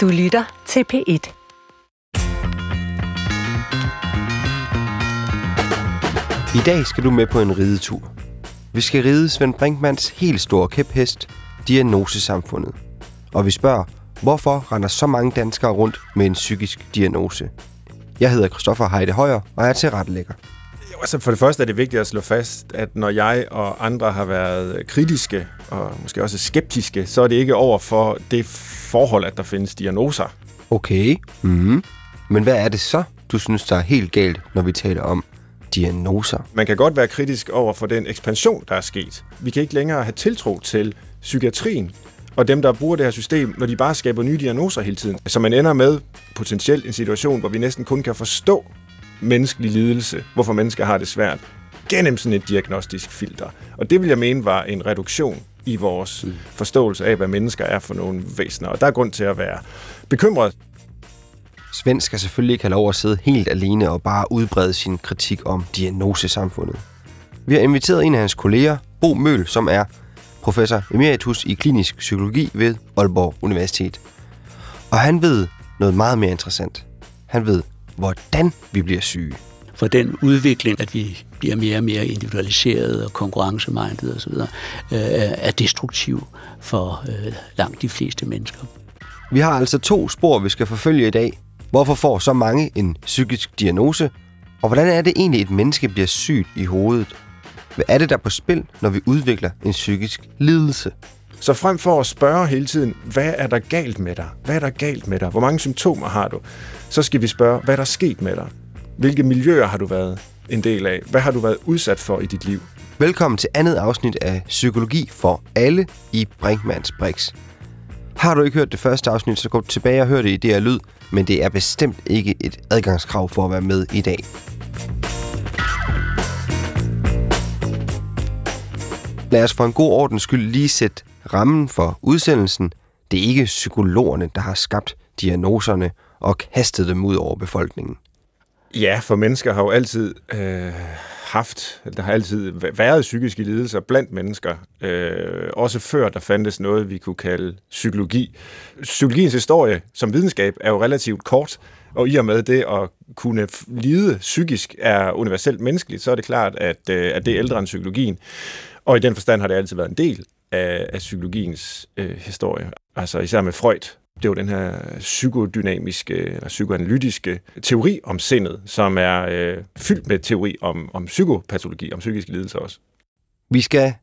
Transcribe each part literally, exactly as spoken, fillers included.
Du lytter til P et. I dag skal du med på en ridetur. Vi skal ride Svend Brinkmanns helt store kæphest, Diagnosesamfundet. Og vi spørger, hvorfor render så mange danskere rundt med en psykisk diagnose? Jeg hedder Christoffer Heide Højer og er tilrettelægger. Altså for det første er det vigtigt at slå fast, at når jeg og andre har været kritiske og måske også skeptiske, så er det ikke over for det forhold, at der findes diagnoser. Okay, mm-hmm. Men hvad er det så, du synes, der er helt galt, når vi taler om diagnoser? Man kan godt være kritisk over for den ekspansion, der er sket. Vi kan ikke længere have tiltro til psykiatrien og dem, der bruger det her system, når de bare skaber nye diagnoser hele tiden. Så man ender med potentielt en situation, hvor vi næsten kun kan forstå menneskelig lidelse, hvorfor mennesker har det svært, gennem sådan et diagnostisk filter. Og det vil jeg mene var en reduktion i vores mm. forståelse af, hvad mennesker er for nogle væsener. Og der er grund til at være bekymret. Svend skal selvfølgelig ikke have lov at sidde helt alene og bare udbrede sin kritik om diagnosesamfundet. Vi har inviteret en af hans kolleger, Bo Møhl, som er professor emeritus i klinisk psykologi ved Aalborg Universitet. Og han ved noget meget mere interessant. Han ved, hvordan vi bliver syge. For den udvikling, at vi bliver mere og mere individualiseret og konkurrencemindet osv., er destruktiv for langt de fleste mennesker. Vi har altså to spor, vi skal forfølge i dag. Hvorfor får så mange en psykisk diagnose? Og hvordan er det egentlig, et menneske bliver sygt i hovedet? Hvad er det, der er på spil, når vi udvikler en psykisk lidelse? Så frem for at spørge hele tiden, hvad er der galt med dig? Hvad er der galt med dig? Hvor mange symptomer har du? Så skal vi spørge, hvad er der sket med dig? Hvilke miljøer har du været en del af? Hvad har du været udsat for i dit liv? Velkommen til andet afsnit af Psykologi for alle i Brinkmanns Brix. Har du ikke hørt det første afsnit, så gå tilbage og hør det i D R Lyd, men det er bestemt ikke et adgangskrav for at være med i dag. Lad os for en god ordens skyld lige sætte rammen for udsendelsen. Det er ikke psykologerne, der har skabt diagnoserne og kastet dem ud over befolkningen. Ja, for mennesker har jo altid øh, haft, der har altid været psykiske lidelser blandt mennesker. Øh, også før der fandtes noget, vi kunne kalde psykologi. Psykologiens historie som videnskab er jo relativt kort, og i og med det at kunne lide psykisk er universelt menneskeligt, så er det klart, at, øh, at det er ældre end psykologien. Og i den forstand har det altid været en del af, af psykologiens øh, historie. Altså især med Freud. Det er jo den her psykodynamiske eller psykoanalytiske teori om sindet, som er øh, fyldt med teori om, om psykopatologi, om psykiske lidelser også. Vi skal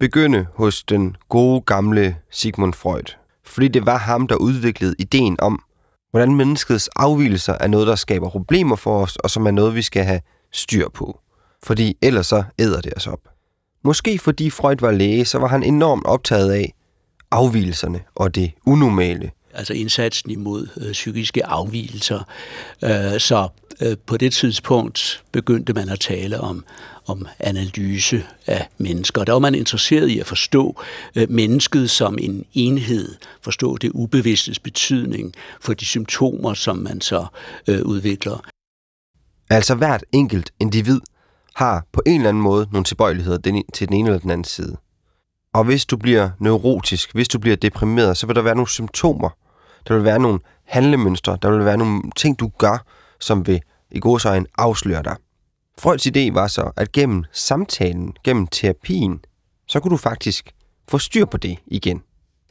begynde hos den gode gamle Sigmund Freud. Fordi det var ham, der udviklede ideen om, hvordan menneskets afvigelser er noget, der skaber problemer for os, og som er noget, vi skal have styr på. Fordi ellers så æder det os op. Måske fordi Freud var læge, så var han enormt optaget af afvigelserne og det unormale. Altså indsatsen imod øh, psykiske afvigelser. Øh, så øh, på det tidspunkt begyndte man at tale om, om analyse af mennesker. Der var man interesseret i at forstå øh, mennesket som en enhed, forstå det ubevidstes betydning for de symptomer, som man så øh, udvikler. Altså hvert enkelt individ har på en eller anden måde nogle tilbøjeligheder til den ene eller den anden side. Og hvis du bliver neurotisk, hvis du bliver deprimeret, så vil der være nogle symptomer. Der vil være nogle handlemønstre, der vil være nogle ting, du gør, som vil i gåseøjne afsløre dig. Freuds idé var så, at gennem samtalen, gennem terapien, så kunne du faktisk få styr på det igen.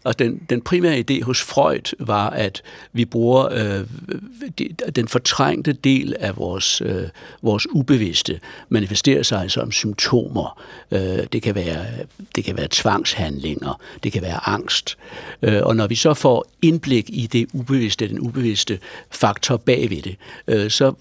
Og den, den primære idé hos Freud var, at vi bruger øh, de, den fortrængte del af vores, øh, vores ubevidste, manifesterer sig altså som symptomer. Øh, det, kan være, det kan være tvangshandlinger, det kan være angst. Øh, og når vi så får indblik i det ubevidste, den ubevidste faktor bagved det, øh, så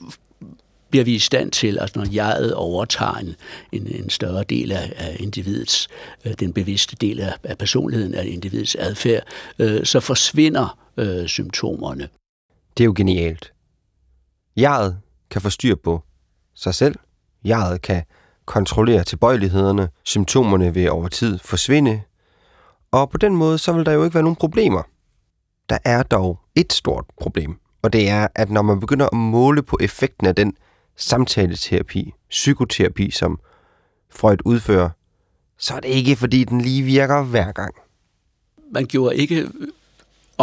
bliver vi i stand til, at når jeget overtager en, en, en større del af, af individets, øh, den bevidste del af, af personligheden af individets adfærd, øh, så forsvinder øh, symptomerne. Det er jo genialt. Jeget kan få styr på sig selv. Jeget kan kontrollere tilbøjelighederne. Symptomerne vil over tid forsvinde. Og på den måde, så vil der jo ikke være nogen problemer. Der er dog et stort problem, og det er, at når man begynder at måle på effekten af den samtaleterapi, psykoterapi, som Freud udfører, så er det ikke, fordi den lige virker hver gang. Man gjorde ikke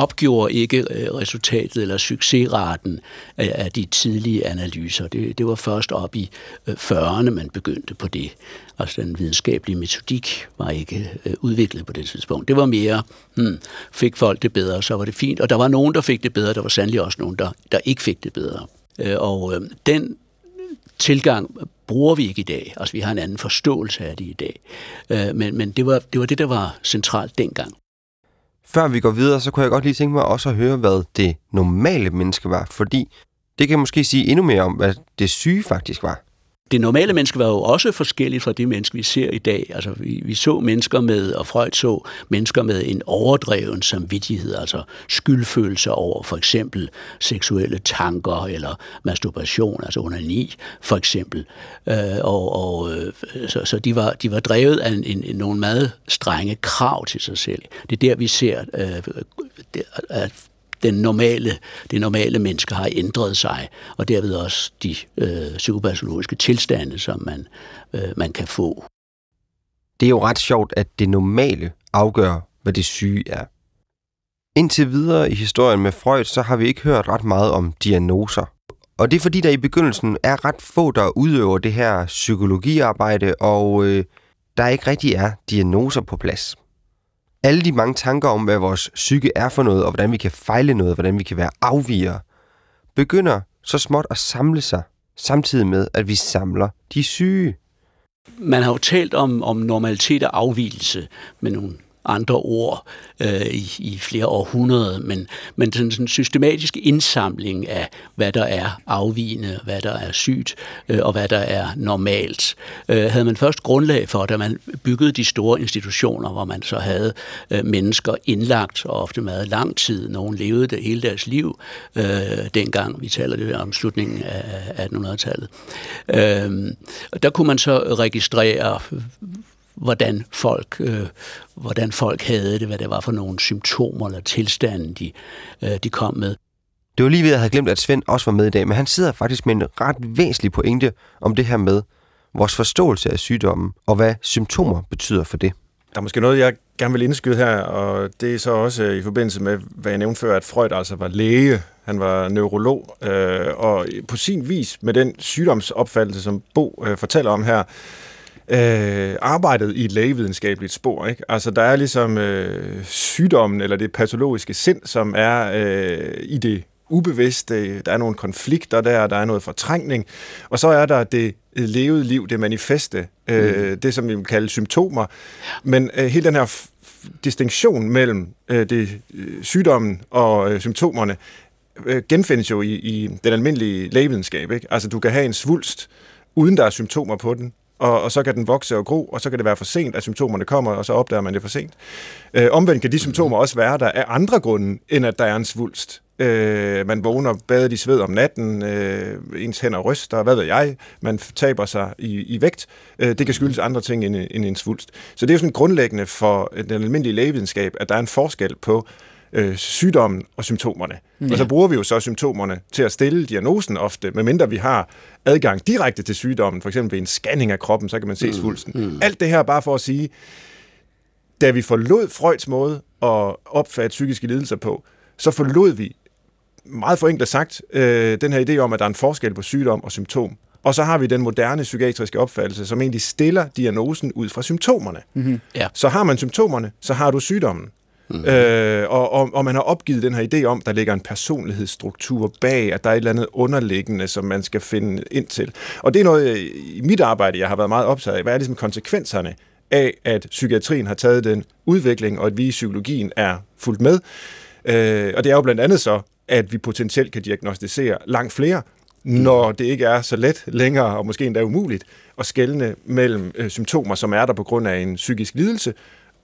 opgjorde ikke resultatet eller succesraten af de tidlige analyser. Det, det var først op i fyrrerne, man begyndte på det. Altså den videnskabelige metodik var ikke udviklet på det tidspunkt. Det var mere, hmm, fik folk det bedre, så var det fint. Og der var nogen, der fik det bedre, der var sandelig også nogen, der, der ikke fik det bedre. Og øh, den tilgang bruger vi ikke i dag. Altså vi har en anden forståelse af det i dag. Øh, men men det, var, det var det, der var centralt dengang. Før vi går videre, så kunne jeg godt lige tænke mig også at høre, hvad det normale menneske var, fordi det kan måske sige endnu mere om, hvad det syge faktisk var. Det normale menneske var jo også forskelligt fra det menneske, vi ser i dag. Altså, vi, vi så mennesker med, og Freud så mennesker med en overdreven samvittighed, altså skyldfølelse over for eksempel seksuelle tanker eller masturbation, altså onani for eksempel. Øh, og, og, så så de, var, de var drevet af en, en, nogle meget strenge krav til sig selv. Det er der, vi ser, øh, at Den normale, det normale menneske har ændret sig, og derved også de øh, psykopatologiske tilstande, som man, øh, man kan få. Det er jo ret sjovt, at det normale afgør, hvad det syge er. Indtil videre i historien med Freud, så har vi ikke hørt ret meget om diagnoser. Og det er fordi, der i begyndelsen er ret få, der udøver det her psykologiarbejde, og øh, der ikke rigtig er diagnoser på plads. Alle de mange tanker om, hvad vores psyke er for noget, og hvordan vi kan fejle noget, hvordan vi kan være afvigere, begynder så småt at samle sig, samtidig med, at vi samler de syge. Man har jo talt om, om normalitet og afvigelse med nogle andre ord øh, i, i flere århundreder, men, men sådan en systematisk indsamling af, hvad der er afvigende, hvad der er sygt, øh, og hvad der er normalt, øh, havde man først grundlag for, da man byggede de store institutioner, hvor man så havde øh, mennesker indlagt, og ofte meget lang tid. Nogen levede det hele deres liv, øh, dengang vi taler det om slutningen af attenhundredetallet. Øh, der kunne man så registrere, hvordan folk, øh, hvordan folk havde det, hvad det var for nogle symptomer eller tilstande, de, øh, de kom med. Det var lige ved, at jeg havde glemt, at Svend også var med i dag, men han sidder faktisk med en ret væsentlig pointe om det her med vores forståelse af sygdommen, og hvad symptomer betyder for det. Der er måske noget, jeg gerne vil indskyde her, og det er så også i forbindelse med, hvad jeg nævnte før, at Freud altså var læge, han var neurolog, øh, og på sin vis med den sygdomsopfattelse, som Bo øh, fortæller om her, Øh, arbejdet i et lægevidenskabeligt spor, ikke? Altså der er ligesom øh, sygdommen eller det patologiske sind, som er øh, i det ubevidste, der er nogle konflikter der, der er noget fortrængning, og så er der det levede liv, det manifeste, øh, mm. det som vi vil kalde symptomer, men øh, hele den her f- distinktion mellem øh, det, øh, sygdommen og øh, symptomerne øh, genfindes jo i, i den almindelige lægevidenskab, ikke? Altså du kan have en svulst, uden der er symptomer på den, Og, og så kan den vokse og gro, og så kan det være for sent, at symptomerne kommer, og så opdager man det for sent. Øh, omvendt kan de symptomer også være der af andre grunde, end at der er en svulst. Øh, man vågner badet i sved om natten, øh, ens hænder ryster, hvad ved jeg, man taber sig i, i vægt. Øh, det kan skyldes andre ting end, end en svulst. Så det er jo sådan grundlæggende for den almindelige lægevidenskab, at der er en forskel på Øh, sygdommen og symptomerne. Ja. Og så bruger vi jo så symptomerne til at stille diagnosen ofte, medmindre vi har adgang direkte til sygdommen, for eksempel ved en scanning af kroppen, så kan man se mm. svulsten. Mm. Alt det her bare for at sige, da vi forlod Freuds måde at opfatte psykiske lidelser på, så forlod vi, meget forenklet sagt, øh, den her idé om, at der er en forskel på sygdom og symptom. Og så har vi den moderne psykiatriske opfattelse, som egentlig stiller diagnosen ud fra symptomerne. Mm-hmm. Ja. Så har man symptomerne, så har du sygdommen. Mm-hmm. Øh, og, og, og man har opgivet den her idé om, der ligger en personlighedsstruktur bag, at der er et eller andet underliggende, som man skal finde ind til. Og det er noget i mit arbejde, jeg har været meget optaget af. Hvad er ligesom konsekvenserne af, at psykiatrien har taget den udvikling, og at vi i psykologien er fulgt med? Øh, og det er jo blandt andet så, at vi potentielt kan diagnostisere langt flere, når det ikke er så let længere, og måske endda umuligt, at skelne mellem øh, symptomer, som er der på grund af en psykisk lidelse,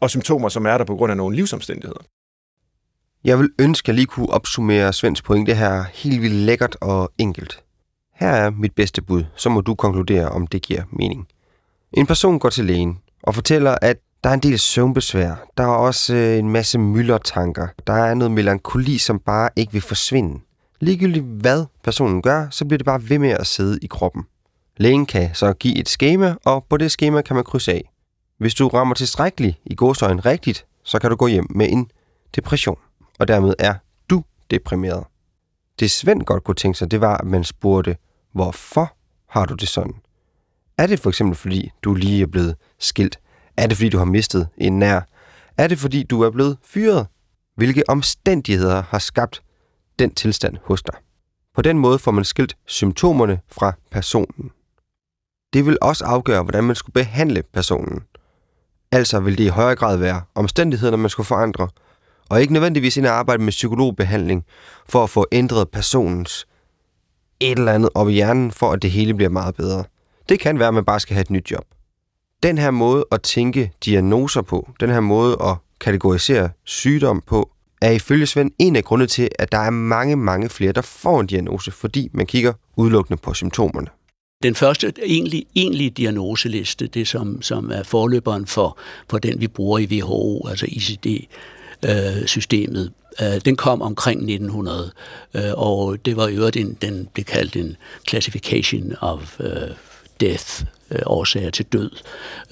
og symptomer, som er der på grund af nogle livsomstændigheder. Jeg vil ønske, at jeg lige kunne opsummere Svends pointe her helt vildt lækkert og enkelt. Her er mit bedste bud, så må du konkludere, om det giver mening. En person går til lægen og fortæller, at der er en del søvnbesvær, der er også en masse myldertanker, der er noget melankoli, som bare ikke vil forsvinde. Ligegyldigt hvad personen gør, så bliver det bare ved med at sidde i kroppen. Lægen kan så give et skema, og på det skema kan man krydse af. Hvis du rammer tilstrækkeligt i gåsøjne rigtigt, så kan du gå hjem med en depression. og dermed er du deprimeret. Det Svend godt kunne tænke sig, det var, at man spurgte, hvorfor har du det sådan? Er det for eksempel, fordi du lige er blevet skilt? Er det, fordi du har mistet en nær? Er det, fordi du er blevet fyret? Hvilke omstændigheder har skabt den tilstand hos dig? På den måde får man skilt symptomerne fra personen. Det vil også afgøre, hvordan man skulle behandle personen. Altså vil det i højere grad være omstændighederne, man skulle forandre, og ikke nødvendigvis ind at arbejde med psykologbehandling for at få ændret personens et eller andet op i hjernen, for at det hele bliver meget bedre. Det kan være, at man bare skal have et nyt job. Den her måde at tænke diagnoser på, den her måde at kategorisere sygdom på, er ifølge Svend en af grundene til, at der er mange, mange flere, der får en diagnose, fordi man kigger udelukkende på symptomerne. Den første egentlig, egentlig diagnoseliste, det som, som er forløberen for, for den, vi bruger i W H O, altså I C D-systemet, øh, øh, den kom omkring nitten hundrede, øh, og det var i øvrigt en, den blev kaldt en classification of øh, death, øh, årsager til død.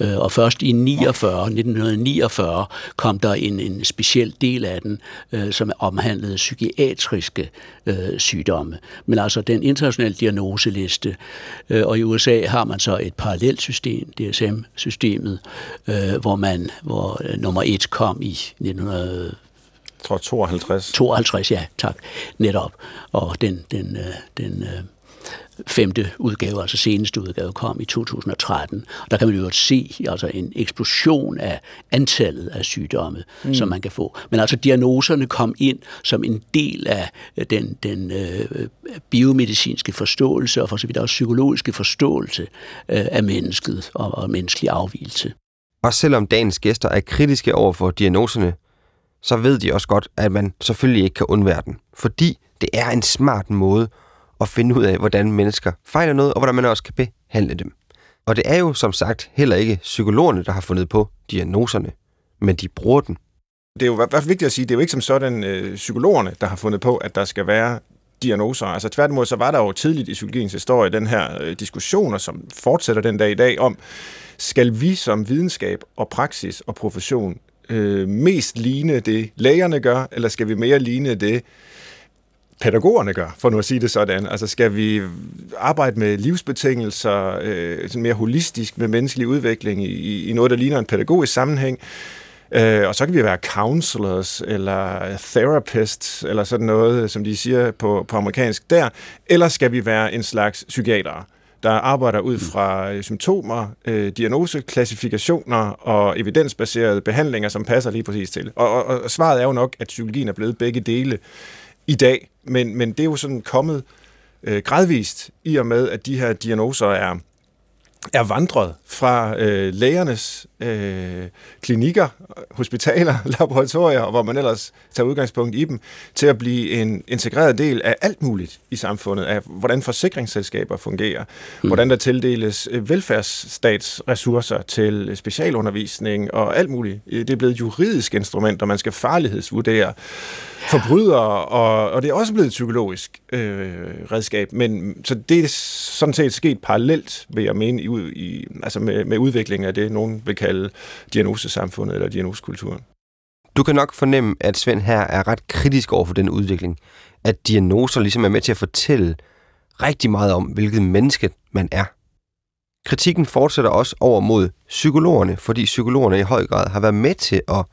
Øh, og først i niogfyrre, nitten niogfyrre kom der en, en speciel del af den, øh, som omhandlede psykiatriske øh, sygdomme. Men altså den internationale diagnoseliste, øh, og i U S A har man så et parallelt system, D S M-systemet, øh, hvor man, hvor øh, nummer et kom i nitten tooghalvtreds. tooghalvtreds, ja, tak. Netop. Og den, den, øh, den øh, femte udgave, altså seneste udgave, kom i to tusind og tretten. Der kan man jo se altså en eksplosion af antallet af sygdomme, mm. som man kan få. Men altså diagnoserne kom ind som en del af den, den øh, biomedicinske forståelse, og for så vidt også psykologiske forståelse øh, af mennesket og, og menneskelig afvigelse. Og selvom dagens gæster er kritiske over for diagnoserne, så ved de også godt, at man selvfølgelig ikke kan undvære den. Fordi det er en smart måde og finde ud af, hvordan mennesker fejler noget, og hvordan man også kan behandle dem. Og det er jo som sagt heller ikke psykologerne, der har fundet på diagnoserne, men de bruger den. Det er jo i hvert fald vigtigt at sige, det er jo ikke som sådan øh, psykologerne, der har fundet på, at der skal være diagnoser. Altså tværtimod, så var der jo tidligt i psykologiens historie den her øh, diskussioner, som fortsætter den dag i dag, om skal vi som videnskab og praksis og profession øh, mest ligne det lægerne gør, eller skal vi mere ligne det pædagogerne gør, for nu at sige det sådan. Altså skal vi arbejde med livsbetingelser, øh, sådan mere holistisk med menneskelig udvikling i, i noget, der ligner en pædagogisk sammenhæng. Øh, og så kan vi være counselors eller therapists eller sådan noget, som de siger på, på amerikansk der. Eller skal vi være en slags psykiatere, der arbejder ud fra symptomer, øh, diagnose, klassifikationer og evidensbaserede behandlinger, som passer lige præcis til. Og, og, og svaret er jo nok, at psykologien er blevet begge dele i dag, men, men det er jo sådan kommet øh, gradvist i og med, at de her diagnoser er, er vandret fra øh, lægernes øh, klinikker, hospitaler, laboratorier, og hvor man ellers tager udgangspunkt i dem, til at blive en integreret del af alt muligt i samfundet, af hvordan forsikringsselskaber fungerer, mm. hvordan der tildeles velfærdsstatsressourcer til specialundervisning og alt muligt. Det er blevet juridisk instrument, og man skal farlighedsvurdere forbrydere, og, og det er også blevet et psykologisk øh, redskab, men så det er sådan set sket parallelt, vil jeg mene, i, i, altså med, med udviklingen af det, nogen vil kalde diagnosesamfundet eller diagnosekulturen. Du kan nok fornemme, at Svend her er ret kritisk over for den udvikling, at diagnoser ligesom er med til at fortælle rigtig meget om, hvilket menneske man er. Kritikken fortsætter også over mod psykologerne, fordi psykologerne i høj grad har været med til at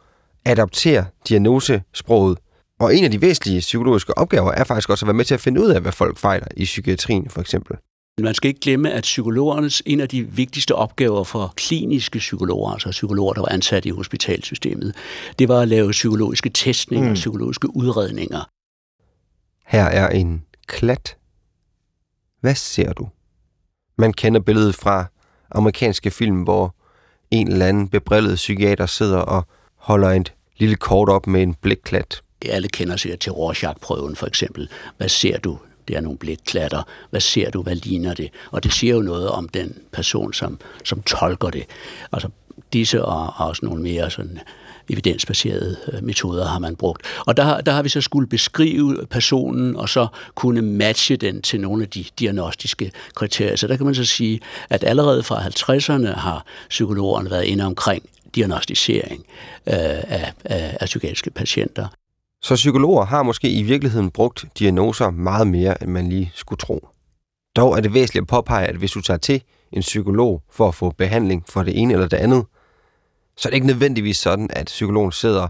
adaptere diagnosesproget. Og en af de væsentlige psykologiske opgaver er faktisk også at være med til at finde ud af, hvad folk fejler i psykiatrien for eksempel. Man skal ikke glemme, at psykologernes en af de vigtigste opgaver for kliniske psykologer, altså psykologer, der var ansat i hospitalsystemet, det var at lave psykologiske testninger, mm. psykologiske udredninger. Her er en klat. Hvad ser du? Man kender billedet fra amerikanske film, hvor en eller anden bebrillet psykiater sidder og holder et lille kort op med en blikklat. Alle kender sig til Rorschach-prøven for eksempel. Hvad ser du? Det er nogle blikklatter. Hvad ser du? Hvad ligner det? Og det siger jo noget om den person, som, som tolker det. Altså disse og, og også nogle mere sådan evidensbaserede metoder har man brugt. Og der, der har vi så skulle beskrive personen, og så kunne matche den til nogle af de diagnostiske kriterier. Så der kan man så sige, at allerede fra halvtredserne har psykologerne været inde omkring diagnostisering øh, af, af, af psykiatriske patienter. Så psykologer har måske i virkeligheden brugt diagnoser meget mere, end man lige skulle tro. Dog er det væsentligt at påpege, at hvis du tager til en psykolog for at få behandling for det ene eller det andet, så er det ikke nødvendigvis sådan, at psykologen sidder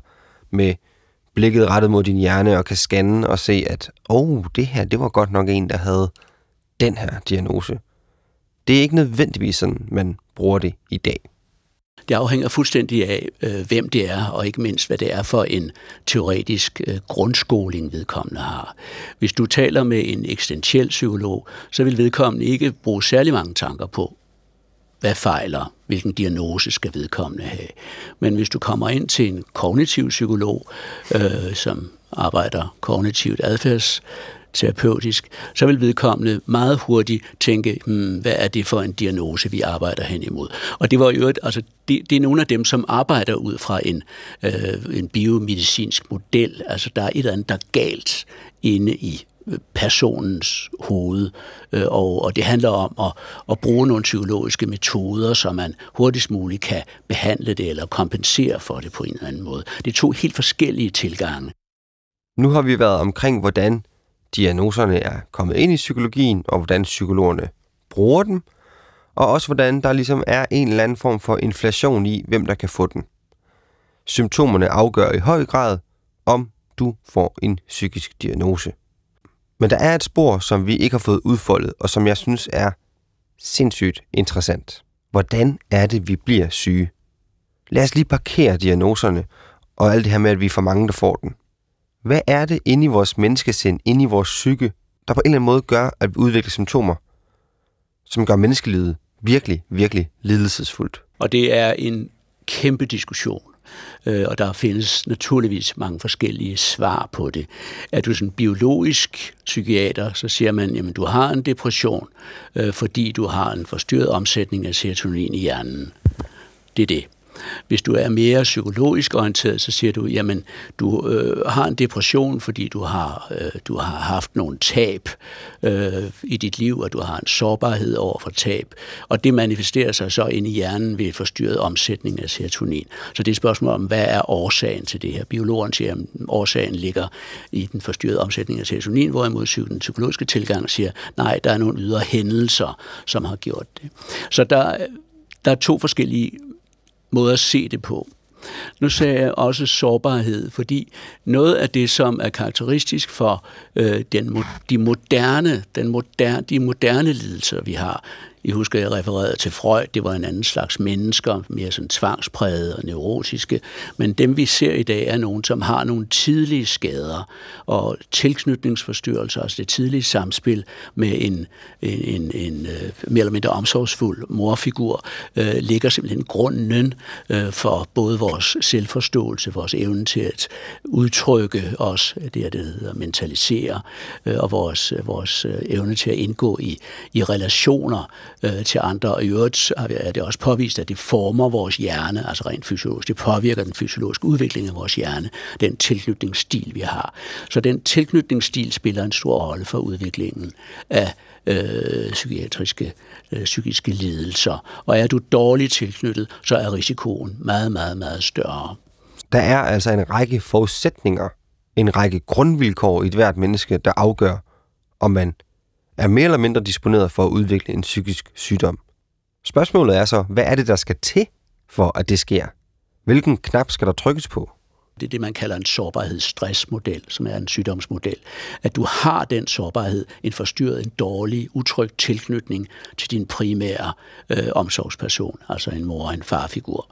med blikket rettet mod din hjerne og kan scanne og se, at oh, det her, det var godt nok en, der havde den her diagnose. Det er ikke nødvendigvis sådan, man bruger det i dag. Det afhænger fuldstændig af, hvem det er, og ikke mindst, hvad det er for en teoretisk grundskoling, vedkommende har. Hvis du taler med en eksistentiel psykolog, så vil vedkommende ikke bruge særlig mange tanker på, hvad fejler, hvilken diagnose skal vedkommende have. Men hvis du kommer ind til en kognitiv psykolog, øh, som arbejder kognitivt adfærdsterapeutisk, så vil vedkommende meget hurtigt tænke, hmm, hvad er det for en diagnose, vi arbejder hen imod. Og det var jo, altså det, det er nogle af dem, som arbejder ud fra en, øh, en biomedicinsk model. Altså der er et eller andet, der er galt inde i personens hoved, og, og det handler om at, at bruge nogle psykologiske metoder, så man hurtigst muligt kan behandle det eller kompensere for det på en eller anden måde. Det er to helt forskellige tilgange. Nu har vi været omkring, hvordan diagnoserne er kommet ind i psykologien, og hvordan psykologerne bruger dem, og også hvordan der ligesom er en eller anden form for inflation i, hvem der kan få den. Symptomerne afgør i høj grad, om du får en psykisk diagnose. Men der er et spor, som vi ikke har fået udfoldet, og som jeg synes er sindssygt interessant. Hvordan er det, vi bliver syge? Lad os lige parkere diagnoserne og alt det her med, at vi er for mange, der får den. Hvad er det inde i vores menneskesind, inde i vores psyke, der på en eller anden måde gør, at vi udvikler symptomer, som gør menneskelivet virkelig, virkelig lidelsesfuldt? Og det er en kæmpe diskussion. Og der findes naturligvis mange forskellige svar på det. Er du sådan biologisk psykiater, så siger man, jamen du har en depression, fordi du har en forstyrret omsætning af serotonin i hjernen. Det er det. Hvis du er mere psykologisk orienteret, så siger du, jamen du øh, har en depression, fordi du har, øh, du har haft nogle tab øh, i dit liv, og du har en sårbarhed over for tab. Og det manifesterer sig så inde i hjernen ved forstyrret omsætning af serotonin. Så det er et spørgsmål om, hvad er årsagen til det her? Biologen siger, at årsagen ligger i den forstyrrede omsætning af serotonin, hvorimod den psykologiske tilgang siger, nej, der er nogle ydre hændelser, som har gjort det. Så der, der er to forskellige måde at se det på. Nu sagde jeg også sårbarhed, fordi noget af det, som er karakteristisk for øh, den, de, moderne, den moderne, de moderne lidelser, vi har. I husker, jeg refererede til Freud, det var en anden slags mennesker, mere sådan tvangsprægede og neurotiske, men dem vi ser i dag er nogen, som har nogle tidlige skader og tilknytningsforstyrrelser, altså det tidlige samspil med en, en, en, en mere eller mindre omsorgsfuld morfigur, øh, ligger simpelthen grunden øh, for både vores selvforståelse, vores evne til at udtrykke os, det er det, der hedder mentalisere, øh, og vores, vores evne til at indgå i, i relationer til andre, og i øvrigt er det også påvist, at det former vores hjerne, altså rent fysiologisk, det påvirker den fysiologiske udvikling af vores hjerne, den tilknytningsstil, vi har. Så den tilknytningsstil spiller en stor rolle for udviklingen af øh, psykiatriske, øh, psykiske lidelser, og er du dårligt tilknyttet, så er risikoen meget, meget, meget større. Der er altså en række forudsætninger, en række grundvilkår i et hvert menneske, der afgør, om man er mere eller mindre disponeret for at udvikle en psykisk sygdom. Spørgsmålet er så, hvad er det, der skal til, for at det sker? Hvilken knap skal der trykkes på? Det er det, man kalder en sårbarhedsstressmodel, som er en sygdomsmodel. At du har den sårbarhed, en forstyrret, en dårlig, utryg tilknytning til din primære øh, omsorgsperson, altså en mor og en farfigur.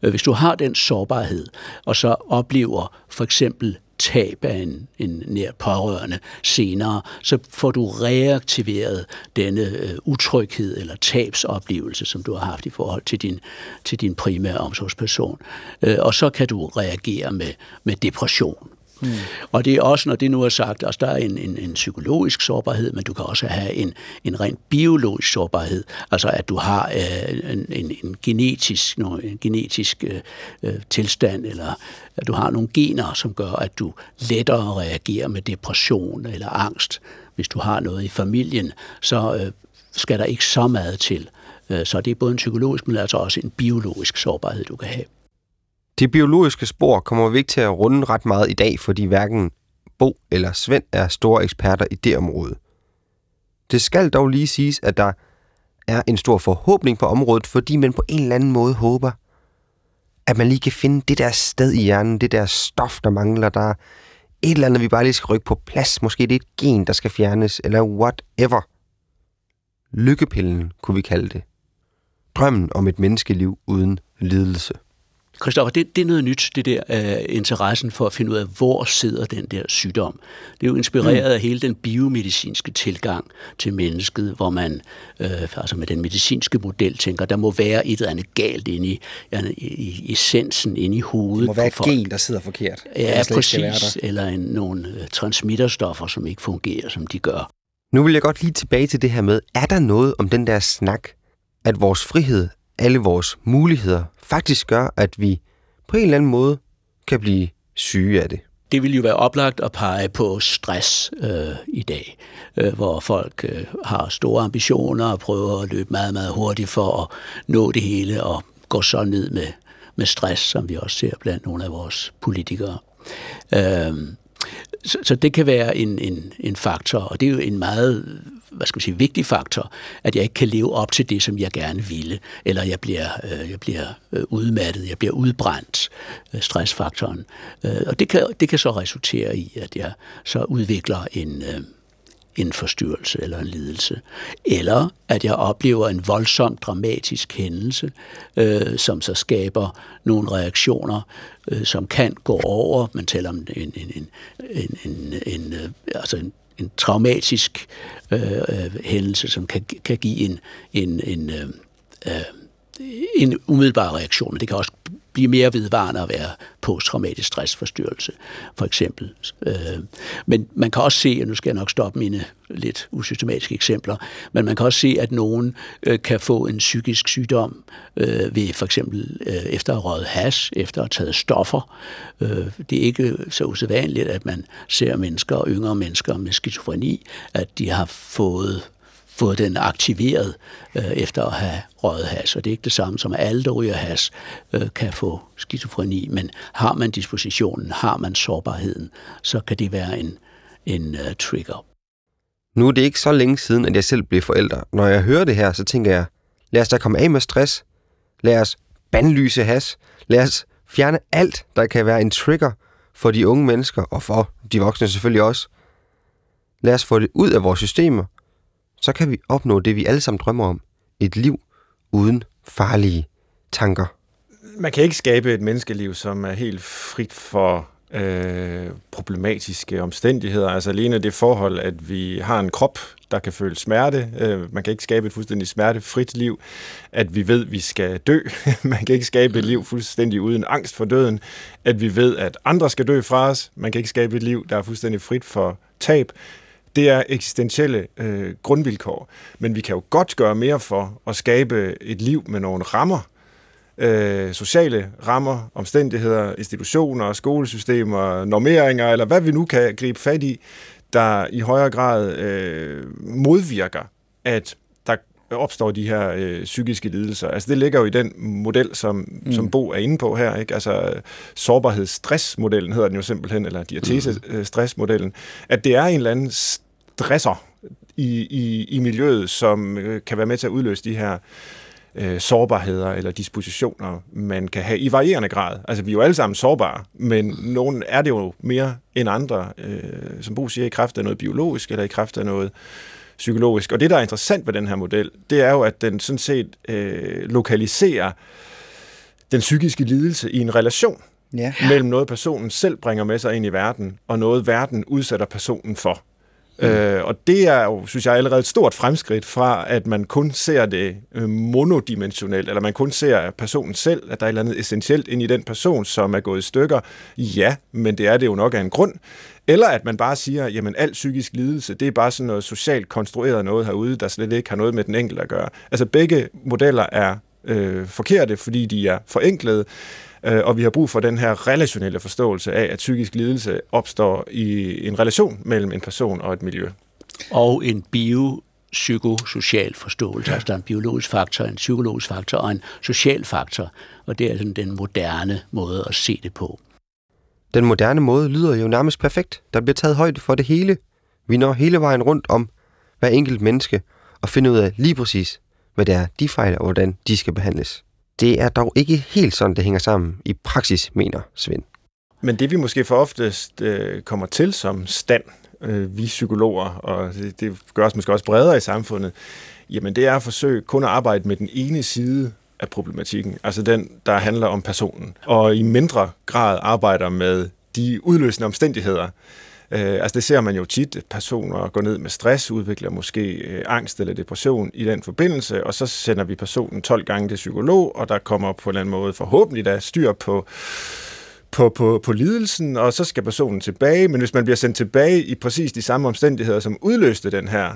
Hvis du har den sårbarhed, og så oplever for eksempel tab af en, en nær pårørende senere, så får du reaktiveret denne øh, utryghed eller tabsoplevelse, som du har haft i forhold til din, til din primære omsorgsperson. Øh, og så kan du reagere med, med depression. Hmm. Og det er også, når det nu er sagt, altså der er en, en, en psykologisk sårbarhed, men du kan også have en, en rent biologisk sårbarhed, altså at du har øh, en, en, en genetisk, en genetisk øh, tilstand, eller at du har nogle gener, som gør, at du lettere reagerer med depression eller angst. Hvis du har noget i familien, så øh, skal der ikke så meget til. Så det er både en psykologisk, men altså også en biologisk sårbarhed, du kan have. De biologiske spor kommer vi ikke til at runde ret meget i dag, fordi hverken Bo eller Svend er store eksperter i det område. Det skal dog lige siges, at der er en stor forhåbning på området, fordi man på en eller anden måde håber, at man lige kan finde det der sted i hjernen, det der stof, der mangler, der er et eller andet, vi bare lige skal rykke på plads. Måske det er et gen, der skal fjernes, eller whatever. Lykkepillen, kunne vi kalde det. Drømmen om et menneskeliv uden lidelse. Christoffer, det, det er noget nyt, det der uh, interessen for at finde ud af, hvor sidder den der sygdom. Det er jo inspireret mm. af hele den biomedicinske tilgang til mennesket, hvor man øh, altså med den medicinske model tænker, der må være et eller andet galt inde i, i, i essensen, inde i hovedet. Det må være et gen, der sidder forkert. Ja, præcis. Eller en, nogle transmitterstoffer, som ikke fungerer, som de gør. Nu vil jeg godt lige tilbage til det her med, er der noget om den der snak, at vores frihed, alle vores muligheder, faktisk gør, at vi på en eller anden måde kan blive syge af det. Det ville jo være oplagt at pege på stress øh, i dag, øh, hvor folk øh, har store ambitioner og prøver at løbe meget, meget hurtigt for at nå det hele og gå så ned med, med stress, som vi også ser blandt nogle af vores politikere. Øh, så, så det kan være en, en, en faktor, og det er jo en meget... hvad skal man sige, vigtig faktor, at jeg ikke kan leve op til det, som jeg gerne ville, eller jeg bliver, øh, jeg bliver udmattet, jeg bliver udbrændt, øh, stressfaktoren. Øh, og det kan, det kan så resultere i, at jeg så udvikler en, øh, en forstyrrelse eller en lidelse, eller at jeg oplever en voldsom, dramatisk hændelse, øh, som så skaber nogle reaktioner, øh, som kan gå over. Man taler om en, en, en, en, en, en, øh, altså en en traumatisk øh, øh, hændelse, som kan, kan give en, en, en, øh, øh, en umiddelbar reaktion. Men det kan også blive mere vedvarende at være posttraumatisk stressforstyrrelse, for eksempel. Øh, men man kan også se, og nu skal jeg nok stoppe mine lidt usystematiske eksempler, men man kan også se, at nogen øh, kan få en psykisk sygdom øh, ved for eksempel øh, efter at have røget hash, efter at have taget stoffer. Øh, det er ikke så usædvanligt, at man ser mennesker og yngre mennesker med skizofreni, at de har fået fået den aktiveret øh, efter at have røget hash. Og det er ikke det samme som, at alle, der ryger hash, øh, kan få skizofreni, men har man dispositionen, har man sårbarheden, så kan det være en, en uh, trigger. Nu er det ikke så længe siden, at jeg selv blev forælder. Når jeg hører det her, så tænker jeg, lad os da komme af med stress, lad os bandlyse hash, lad os fjerne alt, der kan være en trigger for de unge mennesker, og for de voksne selvfølgelig også. Lad os få det ud af vores systemer, så kan vi opnå det, vi alle sammen drømmer om. Et liv uden farlige tanker. Man kan ikke skabe et menneskeliv, som er helt frit for øh, problematiske omstændigheder. Altså alene det forhold, at vi har en krop, der kan føle smerte. Øh, man kan ikke skabe et fuldstændig smertefrit liv. At vi ved, at vi skal dø. Man kan ikke skabe et liv fuldstændig uden angst for døden. At vi ved, at andre skal dø fra os. Man kan ikke skabe et liv, der er fuldstændig frit for tab. Det er eksistentielle øh, grundvilkår, men vi kan jo godt gøre mere for at skabe et liv med nogle rammer, øh, sociale rammer, omstændigheder, institutioner, skolesystemer, normeringer, eller hvad vi nu kan gribe fat i, der i højere grad øh, modvirker, at der opstår de her øh, psykiske lidelser. Altså det ligger jo i den model, som, mm. som Bo er inde på her, ikke? Altså sårbarhedsstressmodellen hedder den jo simpelthen, eller diatesestressmodellen, at det er en eller anden stresser i, i, i miljøet, som kan være med til at udløse de her øh, sårbarheder eller dispositioner, man kan have i varierende grad. Altså vi er jo alle sammen sårbare, men nogen er det jo mere end andre, øh, som Bo siger, i kraft af noget biologisk eller i kraft af noget psykologisk. Og det, der er interessant ved den her model, det er jo, at den sådan set øh, lokaliserer den psykiske lidelse i en relation ja. mellem noget, personen selv bringer med sig ind i verden, og noget, verden udsætter personen for. Mm. Øh, og det er jo, synes jeg, allerede et stort fremskridt fra, at man kun ser det øh, monodimensionelt, eller man kun ser personen selv, at der er et eller andet essentielt ind i den person, som er gået i stykker. Ja, men det er det jo nok af en grund. Eller at man bare siger, jamen al psykisk lidelse, det er bare sådan noget socialt konstrueret noget herude, der slet ikke har noget med den enkelte at gøre. Altså begge modeller er øh, forkerte, fordi de er forenklede, øh, og vi har brug for den her relationelle forståelse af, at psykisk lidelse opstår i en relation mellem en person og et miljø. Og en bio psykosocial forståelse, altså der er en biologisk faktor, en psykologisk faktor og en social faktor, og det er sådan den moderne måde at se det på. Den moderne måde lyder jo nærmest perfekt. Der bliver taget højde for det hele. Vi når hele vejen rundt om hver enkelt menneske og finder ud af lige præcis, hvad det er, de fejler og hvordan de skal behandles. Det er dog ikke helt sådan, det hænger sammen i praksis, mener Svend. Men det vi måske for oftest øh, kommer til som stand, øh, vi psykologer, og det, det gør os måske også bredere i samfundet, jamen det er at forsøge kun at arbejde med den ene side af problematikken, altså den, der handler om personen, og i mindre grad arbejder med de udløsende omstændigheder. Øh, altså det ser man jo tit, at personer går ned med stress, udvikler måske øh, angst eller depression i den forbindelse, og så sender vi personen tolv gange til psykolog, og der kommer på en eller anden måde forhåbentlig der styr på På, på, på lidelsen, og så skal personen tilbage, men hvis man bliver sendt tilbage i præcis de samme omstændigheder, som udløste den her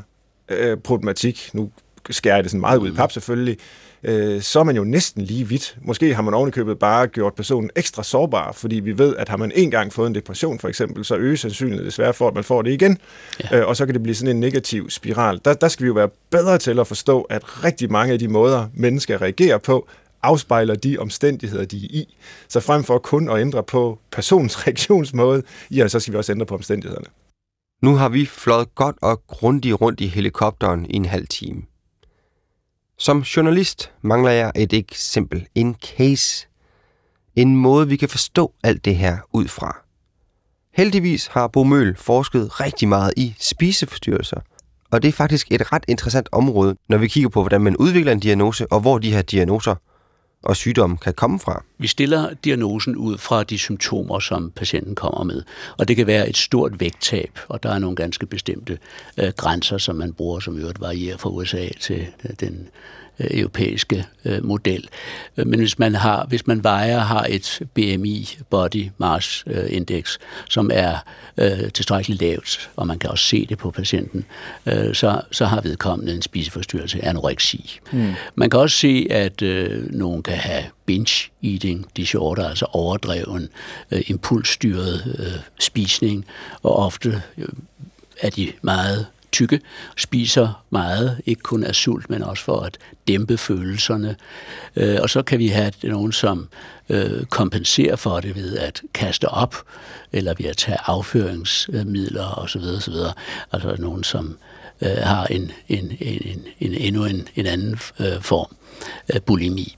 øh, problematik, nu skærer jeg det sådan meget ud i pap selvfølgelig, øh, så er man jo næsten lige vidt. Måske har man ovenikøbet bare gjort personen ekstra sårbar, fordi vi ved, at har man engang fået en depression for eksempel, så øger sandsynligheden desværre for, at man får det igen, ja. øh, og så kan det blive sådan en negativ spiral. Der, der skal vi jo være bedre til at forstå, at rigtig mange af de måder, mennesker reagerer på, afspejler de omstændigheder, de er i. Så frem for kun at ændre på personens reaktionsmåde, ja, så skal vi også ændre på omstændighederne. Nu har vi fløjet godt og grundigt rundt i helikopteren i en halv time. Som journalist mangler jeg et eksempel, en case, en måde, vi kan forstå alt det her ud fra. Heldigvis har Bo Møhl forsket rigtig meget i spiseforstyrrelser, og det er faktisk et ret interessant område, når vi kigger på, hvordan man udvikler en diagnose, og hvor de her diagnoser og sygdommen kan komme fra. Vi stiller diagnosen ud fra de symptomer, som patienten kommer med, og det kan være et stort vægttab, og der er nogle ganske bestemte øh, grænser, som man bruger, som i øvrigt varierer fra U S A til øh, den øh, europæiske øh, model. Men hvis man, har, hvis man vejer har et B M I, Body Mass øh, Index, som er øh, tilstrækkeligt lavt, og man kan også se det på patienten, øh, så, så har vedkommende en spiseforstyrrelse, anoreksi. Mm. Man kan også se, at øh, nogen kan have binge eating disorder, altså overdreven, øh, impulsstyret øh, spisning, og ofte øh, er de meget tykke, spiser meget, ikke kun af sult, men også for at dæmpe følelserne. Øh, og så kan vi have nogen, som øh, kompenserer for det ved at kaste op, eller ved at tage afføringsmidler osv. osv. Altså nogen, som øh, har en, en, en, en, en, endnu en, en anden øh, form af bulimi.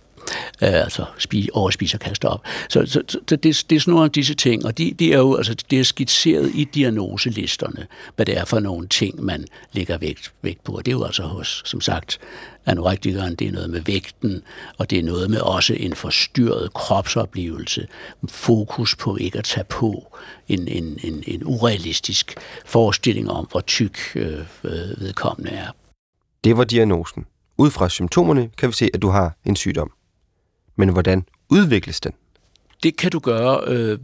Altså overspiser og kaster op. Så, så, så det, det er sådan nogle af disse ting, og det de er jo altså, de er skitseret i diagnoselisterne, hvad det er for nogle ting, man lægger vægt, vægt på. Og det er jo altså hos, som sagt, anorektikeren, det er noget med vægten, og det er noget med også en forstyrret kropsoplevelse, fokus på ikke at tage på en, en, en, en urealistisk forestilling om, hvor tyk øh, vedkommende er. Det var diagnosen. Ud fra symptomerne kan vi se, at du har en sygdom. Men hvordan udvikles den? Det kan du gøre øh,